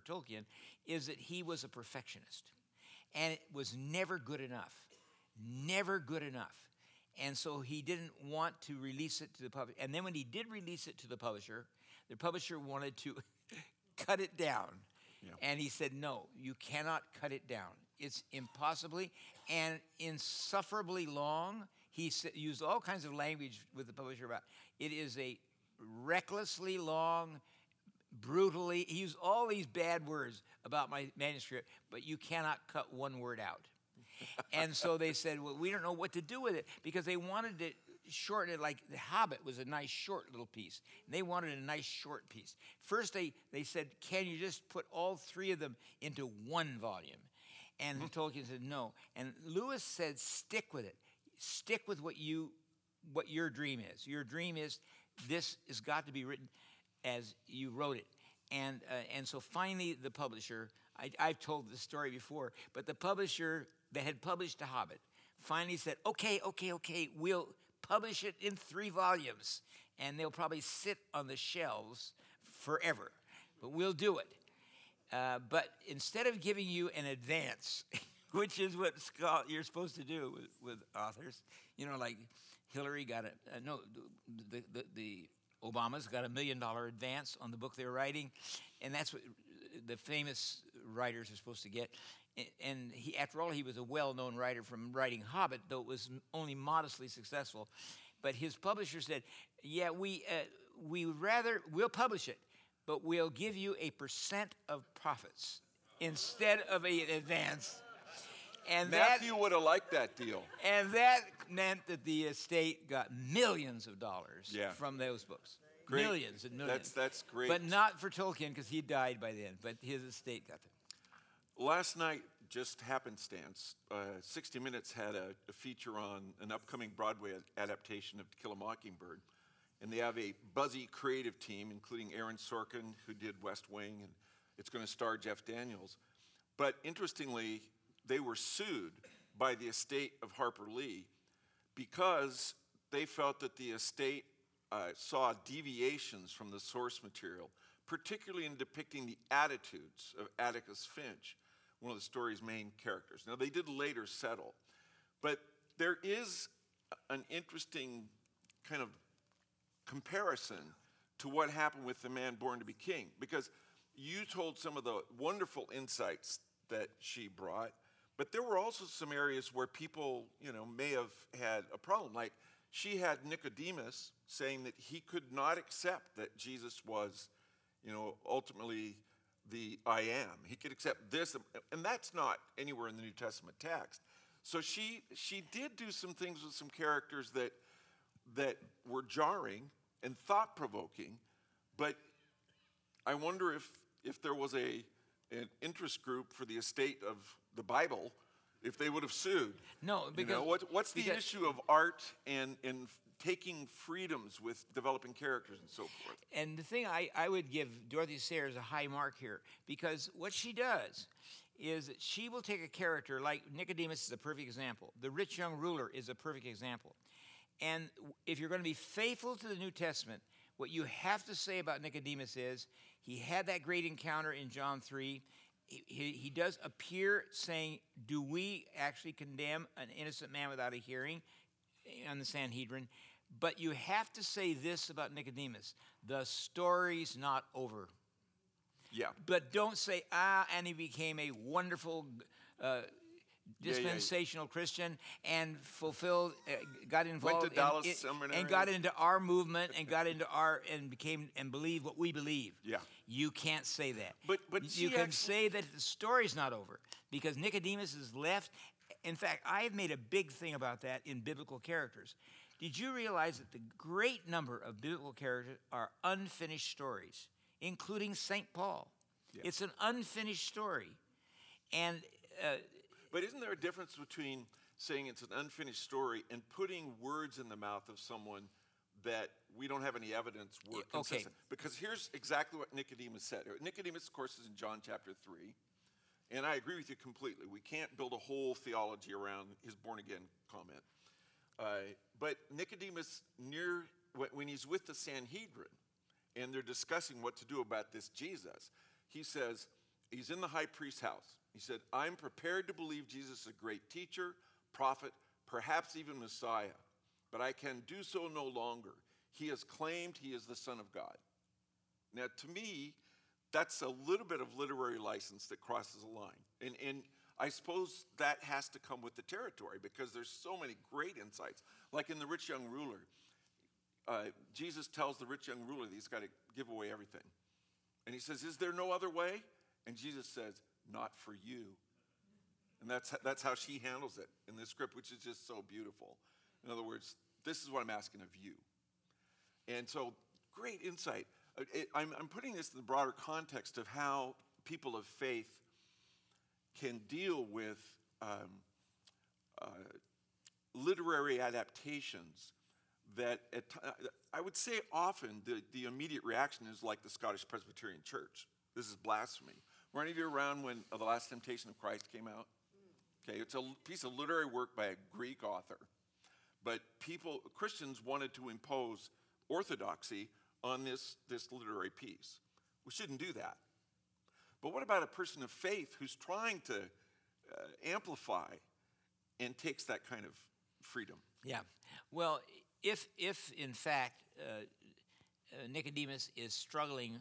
Tolkien is that he was a perfectionist. And it was never good enough. Never good enough. And so he didn't want to release it to the publisher. And then when he did release it to the publisher wanted to cut it down. Yeah. And he said, no, you cannot cut it down. It's impossibly and insufferably long. He used all kinds of language with the publisher about it is a recklessly long, brutally, he used all these bad words about my manuscript, but you cannot cut one word out. And so they said, well, we don't know what to do with it, because they wanted to shorten it. Like The Hobbit was a nice short little piece. And they wanted a nice short piece. First they said, can you just put all three of them into one volume? And Tolkien said, no. And Lewis said, stick with it. Stick with what your dream is. Your dream is this has got to be written as you wrote it. And so finally the publisher, I've told this story before, but the publisher that had published The Hobbit finally said, okay, we'll publish it in three volumes, and they'll probably sit on the shelves forever, but we'll do it. But instead of giving you an advance, which is what you're supposed to do with authors, you know, like Hillary got the Obama's got $1 million advance on the book they're writing, and that's what the famous writers are supposed to get. And he, after all, he was a well-known writer from writing Hobbit, though it was only modestly successful. But his publisher said, "Yeah, we'll publish it, but we'll give you a % of profits instead of an advance." And Matthew would have liked that deal. And that meant that the estate got millions of dollars from those books. Great. Millions and millions. That's great. But not for Tolkien, because he died by then. But his estate got them. Last night, just happenstance, 60 Minutes had a feature on an upcoming Broadway adaptation of To Kill a Mockingbird. And they have a buzzy creative team, including Aaron Sorkin, who did West Wing, and it's going to star Jeff Daniels. But interestingly, they were sued by the estate of Harper Lee because they felt that the estate saw deviations from the source material, particularly in depicting the attitudes of Atticus Finch, one of the story's main characters. Now, they did later settle, but there is an interesting kind of comparison to what happened with The Man Born to Be King, because you told some of the wonderful insights that she brought. But there were also some areas where people, may have had a problem. Like she had Nicodemus saying that he could not accept that Jesus was, ultimately the I am. He could accept this, and that's not anywhere in the New Testament text. So she did do some things with some characters that were jarring and thought-provoking. But I wonder if there was an interest group for the estate of the Bible, if they would have sued. No, because... what's the issue of art and taking freedoms with developing characters and so forth? And the thing, I would give Dorothy Sayers a high mark here, because what she does is that she will take a character, like Nicodemus is a perfect example. The rich young ruler is a perfect example. And if you're going to be faithful to the New Testament, what you have to say about Nicodemus is he had that great encounter in John 3, he does appear saying, do we actually condemn an innocent man without a hearing on the Sanhedrin? But you have to say this about Nicodemus, the story's not over. Yeah. But don't say, and he became a wonderful dispensational Christian and fulfilled, got involved. Went to Dallas Seminary. And got into our movement and got into our, and became, and believed what we believe. Yeah. You can't say that. But you can say that the story's not over because Nicodemus is left. In fact, I've made a big thing about that in biblical characters. Did you realize that the great number of biblical characters are unfinished stories, including St. Paul? Yeah. It's an unfinished story. And but isn't there a difference between saying it's an unfinished story and putting words in the mouth of someone that we don't have any evidence were consistent? Okay. Because here's exactly what Nicodemus said. Nicodemus, of course, is in John chapter 3. And I agree with you completely. We can't build a whole theology around his born-again comment. But Nicodemus, when he's with the Sanhedrin, and they're discussing what to do about this Jesus, he says, he's in the high priest's house. He said, I'm prepared to believe Jesus is a great teacher, prophet, perhaps even Messiah, but I can do so no longer. He has claimed he is the Son of God. Now, to me, that's a little bit of literary license that crosses a line. And I suppose that has to come with the territory because there's so many great insights. Like in The Rich Young Ruler, Jesus tells the rich young ruler that he's got to give away everything. And he says, is there no other way? And Jesus says, not for you. And that's how she handles it in this script, which is just so beautiful. In other words, this is what I'm asking of you. And so, great insight. I'm putting this in the broader context of how people of faith can deal with literary adaptations that, I would say often the immediate reaction is like the Scottish Presbyterian Church. This is blasphemy. Were any of you around when The Last Temptation of Christ came out? Okay, it's a piece of literary work by a Greek author. But Christians wanted to impose orthodoxy on this literary piece. We shouldn't do that. But what about a person of faith who's trying to amplify and takes that kind of freedom? Yeah. Well, if in fact Nicodemus is struggling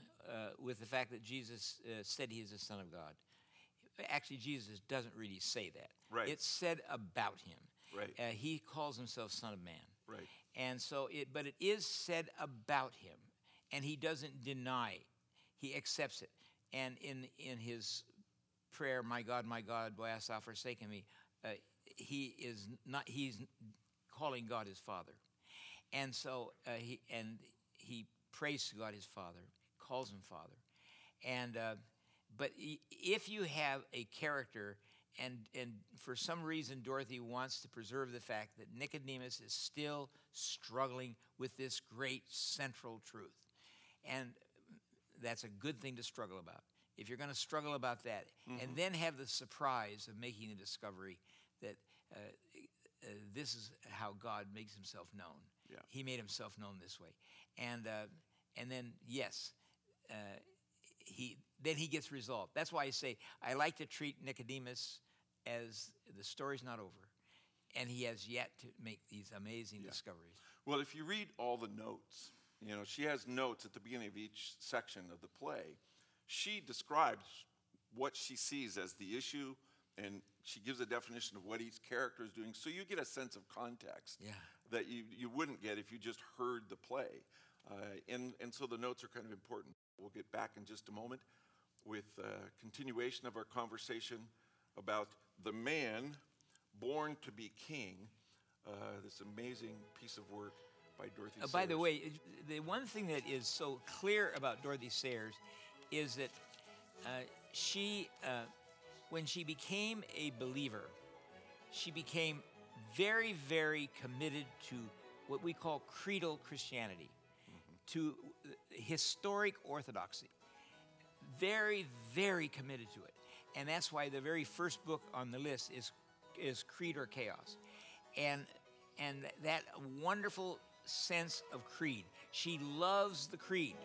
with the fact that Jesus said he is the Son of God, actually Jesus doesn't really say that. Right. It's said about him. Right. He calls himself Son of Man. Right. And so, but it is said about him, and he doesn't deny it. He accepts it. And in his prayer, my God, why hast thou forsaken me? He's calling God his Father, and so he prays to God his Father, calls him Father, and but if you have a character, and for some reason Dorothy wants to preserve the fact that Nicodemus is still struggling with this great central truth, and that's a good thing to struggle about. If you're going to struggle about that, and then have the surprise of making the discovery that this is how God makes himself known. Yeah. He made himself known this way. And then, yes, he gets resolved. That's why I say I like to treat Nicodemus as the story's not over, and he has yet to make these amazing discoveries. Well, if you read all the notes... You know, she has notes at the beginning of each section of the play. She describes what she sees as the issue, and she gives a definition of what each character is doing. So you get a sense of context that you wouldn't get if you just heard the play. And so the notes are kind of important. We'll get back in just a moment with a continuation of our conversation about The Man Born to Be King, this amazing piece of work by Dorothy Sayers. By the way, the one thing that is so clear about Dorothy Sayers is that when she became a believer, she became very, very committed to what we call creedal Christianity, to historic orthodoxy. Very, very committed to it. And that's why the very first book on the list is Creed or Chaos. And that wonderful sense of creed. She loves the creed.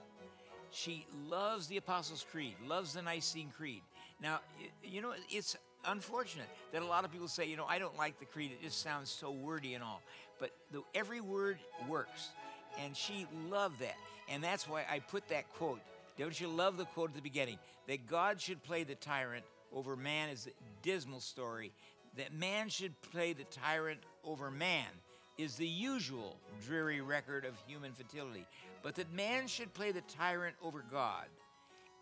She loves the Apostles' Creed, loves the Nicene Creed, Now, you know, it's unfortunate that a lot of people say, you know, I don't like the creed. It just sounds so wordy and all. But every word works. And she loved that. And that's why I put that quote. Don't you love the quote at the beginning? That God should play the tyrant over man is a dismal story. That man should play the tyrant over man is the usual dreary record of human futility. But that man should play the tyrant over God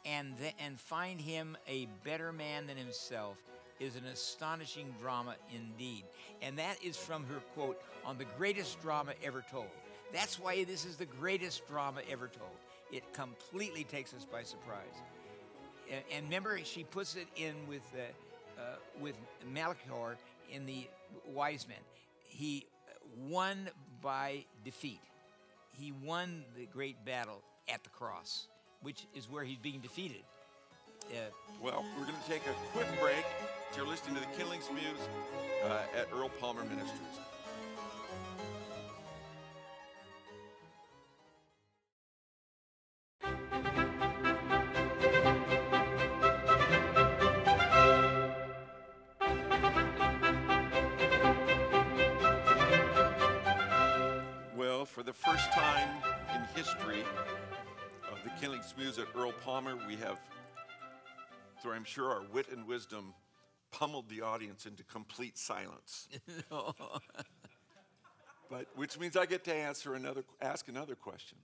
and find him a better man than himself is an astonishing drama indeed. And that is from her quote on the greatest drama ever told. That's why this is the greatest drama ever told. It completely takes us by surprise. And remember, she puts it in with Melchior in the Wise Men. He won by defeat. He won the great battle at the cross, which is where he's being defeated. Well, we're going to take a quick break. You're listening to the Kindlings Muse at Earl Palmer Ministries. Muse at Earl Palmer, we have, through I'm sure our wit and wisdom, pummeled the audience into complete silence. But which means I get to ask another question.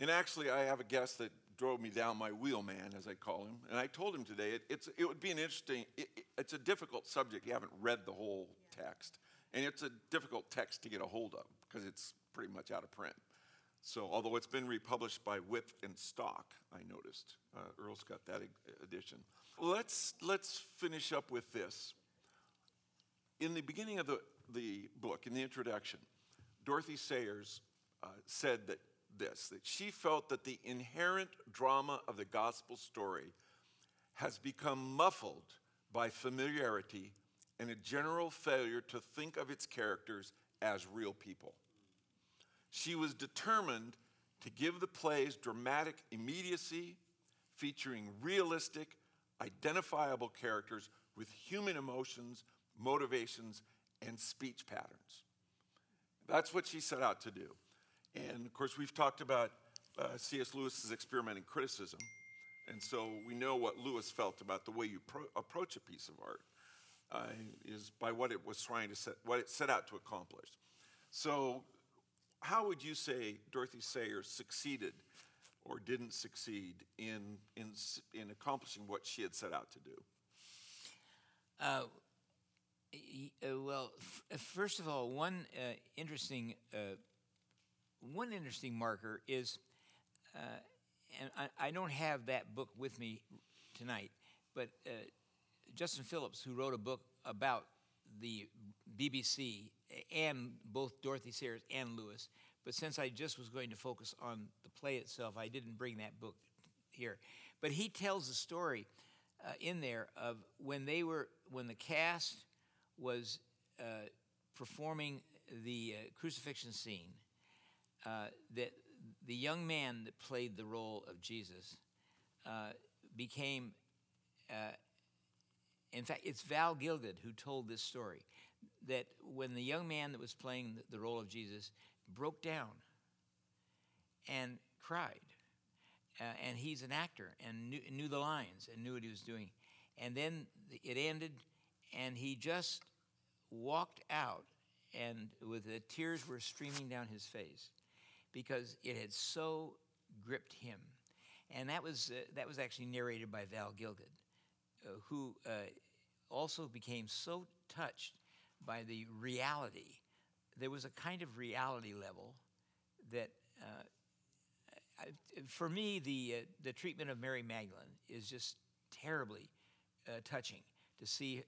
And actually, I have a guest that drove me down my wheel, man, as I call him. And I told him today it would be an interesting. It's a difficult subject. You haven't read the whole text, and it's a difficult text to get a hold of because it's pretty much out of print. So, although it's been republished by Whip and Stock, I noticed. Earl's got that edition. Let's finish up with this. In the beginning of the book, in the introduction, Dorothy Sayers said that she felt that the inherent drama of the gospel story has become muffled by familiarity and a general failure to think of its characters as real people. She was determined to give the play's dramatic immediacy, featuring realistic, identifiable characters with human emotions, motivations, and speech patterns. That's what she set out to do. And of course, we've talked about C.S. Lewis's experimenting criticism, and so we know what Lewis felt about the way you approach a piece of art is by what it was trying to what it set out to accomplish. So, how would you say Dorothy Sayers succeeded or didn't succeed in accomplishing what she had set out to do? First of all, one interesting marker is, and I don't have that book with me tonight, but Justin Phillips, who wrote a book about the BBC and both Dorothy Sayers and Lewis, but since I just was going to focus on the play itself, I didn't bring that book here. But he tells the story in there of when the cast was performing the crucifixion scene, that the young man that played the role of Jesus became. In fact, it's Val Gielgud who told this story, that when the young man that was playing the role of Jesus broke down and cried, and he's an actor and knew the lines and knew what he was doing, and then it ended, and he just walked out, and with the tears were streaming down his face because it had so gripped him, and that was actually narrated by Val Gielgud, who also became so touched by the reality. There was a kind of reality level that, for me, the treatment of Mary Magdalene is just terribly touching to see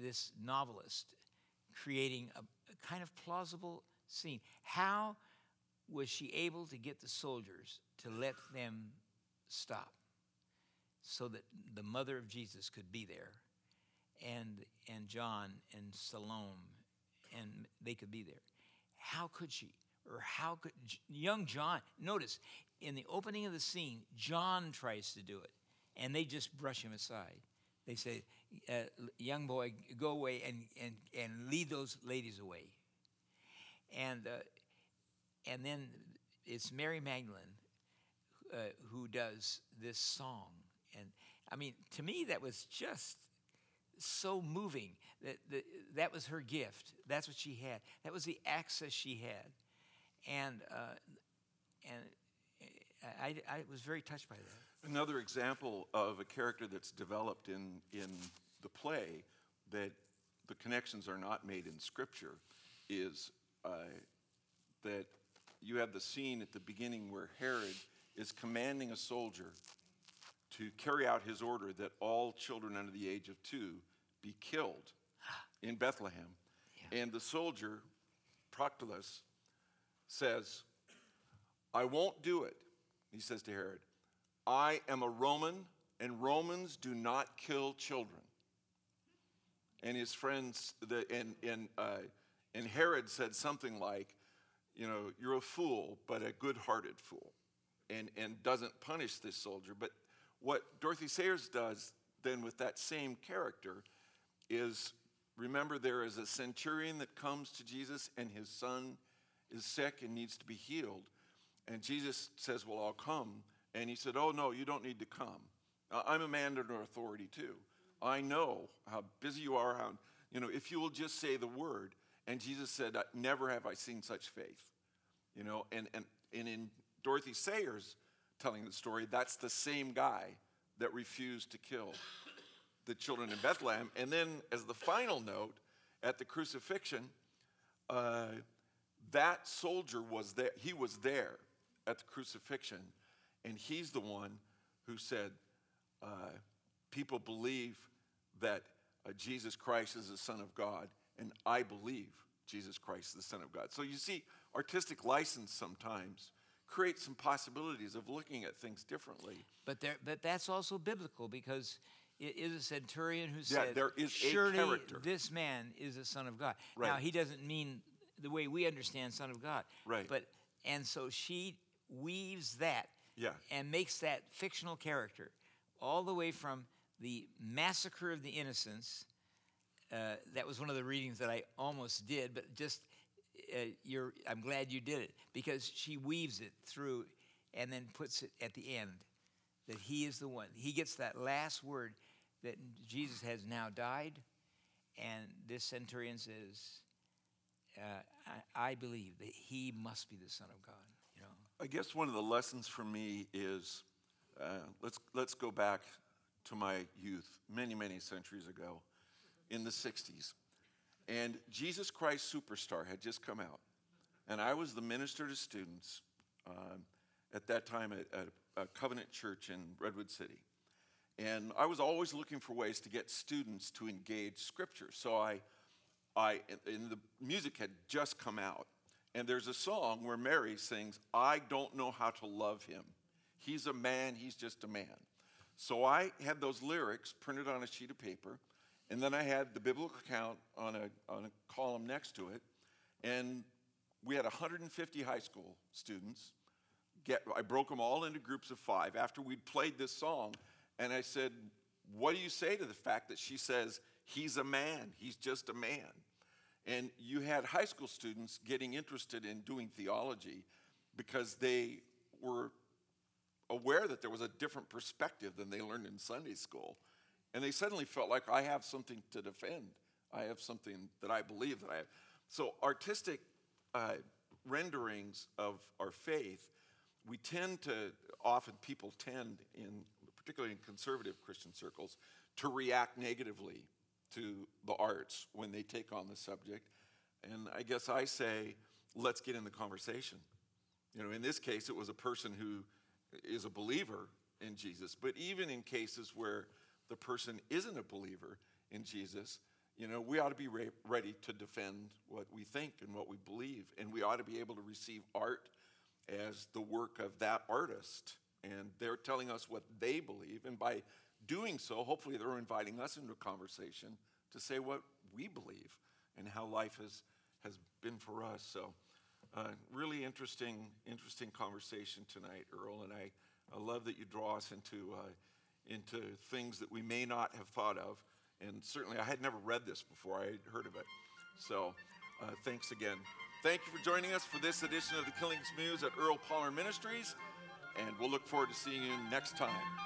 this novelist creating a kind of plausible scene. How was she able to get the soldiers to let them stop so that the mother of Jesus could be there? And John and Salome, and they could be there. How could she? Or how could young John? Notice in the opening of the scene, John tries to do it, and they just brush him aside. They say, young boy, go away and lead those ladies away. And then it's Mary Magdalene who does this song. And I mean, to me, that was just so moving. That was her gift. That's what she had. That was the access she had. And I was very touched by that. Another example of a character that's developed in the play that the connections are not made in Scripture is that you have the scene at the beginning where Herod is commanding a soldier to carry out his order that all children under the age of 2 be killed in Bethlehem. Yeah. And the soldier, Proctolus, says, "I won't do it," he says to Herod. "I am a Roman, and Romans do not kill children." And his friends, and Herod said something like, "You know, you're a fool, but a good-hearted fool," and doesn't punish this soldier. But what Dorothy Sayers does then with that same character is, remember, there is a centurion that comes to Jesus, and his son is sick and needs to be healed. And Jesus says, "Well, I'll come." And he said, "Oh, no, you don't need to come. I'm a man under authority, too. I know how busy you are. How, you know, if you will just say the word." And Jesus said, "Never have I seen such faith." You know, and in Dorothy Sayers telling the story, that's the same guy that refused to kill the children in Bethlehem. And then as the final note, at the crucifixion, that soldier was there. He was there at the crucifixion, and he's the one who said, people believe that Jesus Christ is the Son of God, and I believe Jesus Christ is the Son of God. So you see, artistic license sometimes creates some possibilities of looking at things differently. But that's also biblical, because it is a centurion who said, there is surely a character. This man is the Son of God. Right. Now, he doesn't mean the way we understand Son of God. Right. And so she weaves that and makes that fictional character all the way from the massacre of the innocents. That was one of the readings that I almost did, but just I'm glad you did it, because she weaves it through and then puts it at the end that he is the one. He gets that last word that Jesus has now died, and this centurion says, I believe that he must be the Son of God. You know, I guess one of the lessons for me is let's go back to my youth many centuries ago, in the 60s, and Jesus Christ Superstar had just come out, and I was the minister to students at that time at a Covenant Church in Redwood City, and I was always looking for ways to get students to engage Scripture. So I and the music had just come out. And there's a song where Mary sings, "I don't know how to love him. He's a man, he's just a man." So I had those lyrics printed on a sheet of paper, and then I had the biblical account on a column next to it, and we had 150 high school students. I broke them all into groups of 5 after we'd played this song, and I said, "What do you say to the fact that she says, he's a man, he's just a man?" And you had high school students getting interested in doing theology because they were aware that there was a different perspective than they learned in Sunday school. And they suddenly felt like, I have something to defend. I have something that I believe that I have. So artistic renderings of our faith, people tend, particularly in conservative Christian circles, to react negatively to the arts when they take on the subject. And I guess I say, let's get in the conversation. You know, in this case, it was a person who is a believer in Jesus. But even in cases where the person isn't a believer in Jesus, you know, we ought to be ready to defend what we think and what we believe. And we ought to be able to receive art as the work of that artist. And they're telling us what they believe. And by doing so, hopefully they're inviting us into a conversation to say what we believe and how life has been for us. So really interesting conversation tonight, Earl. And I love that you draw us into things that we may not have thought of. And certainly I had never read this before. I had heard of it. So thanks again. Thank you for joining us for this edition of the Kindlings Muse at Earl Palmer Ministries. And we'll look forward to seeing you next time.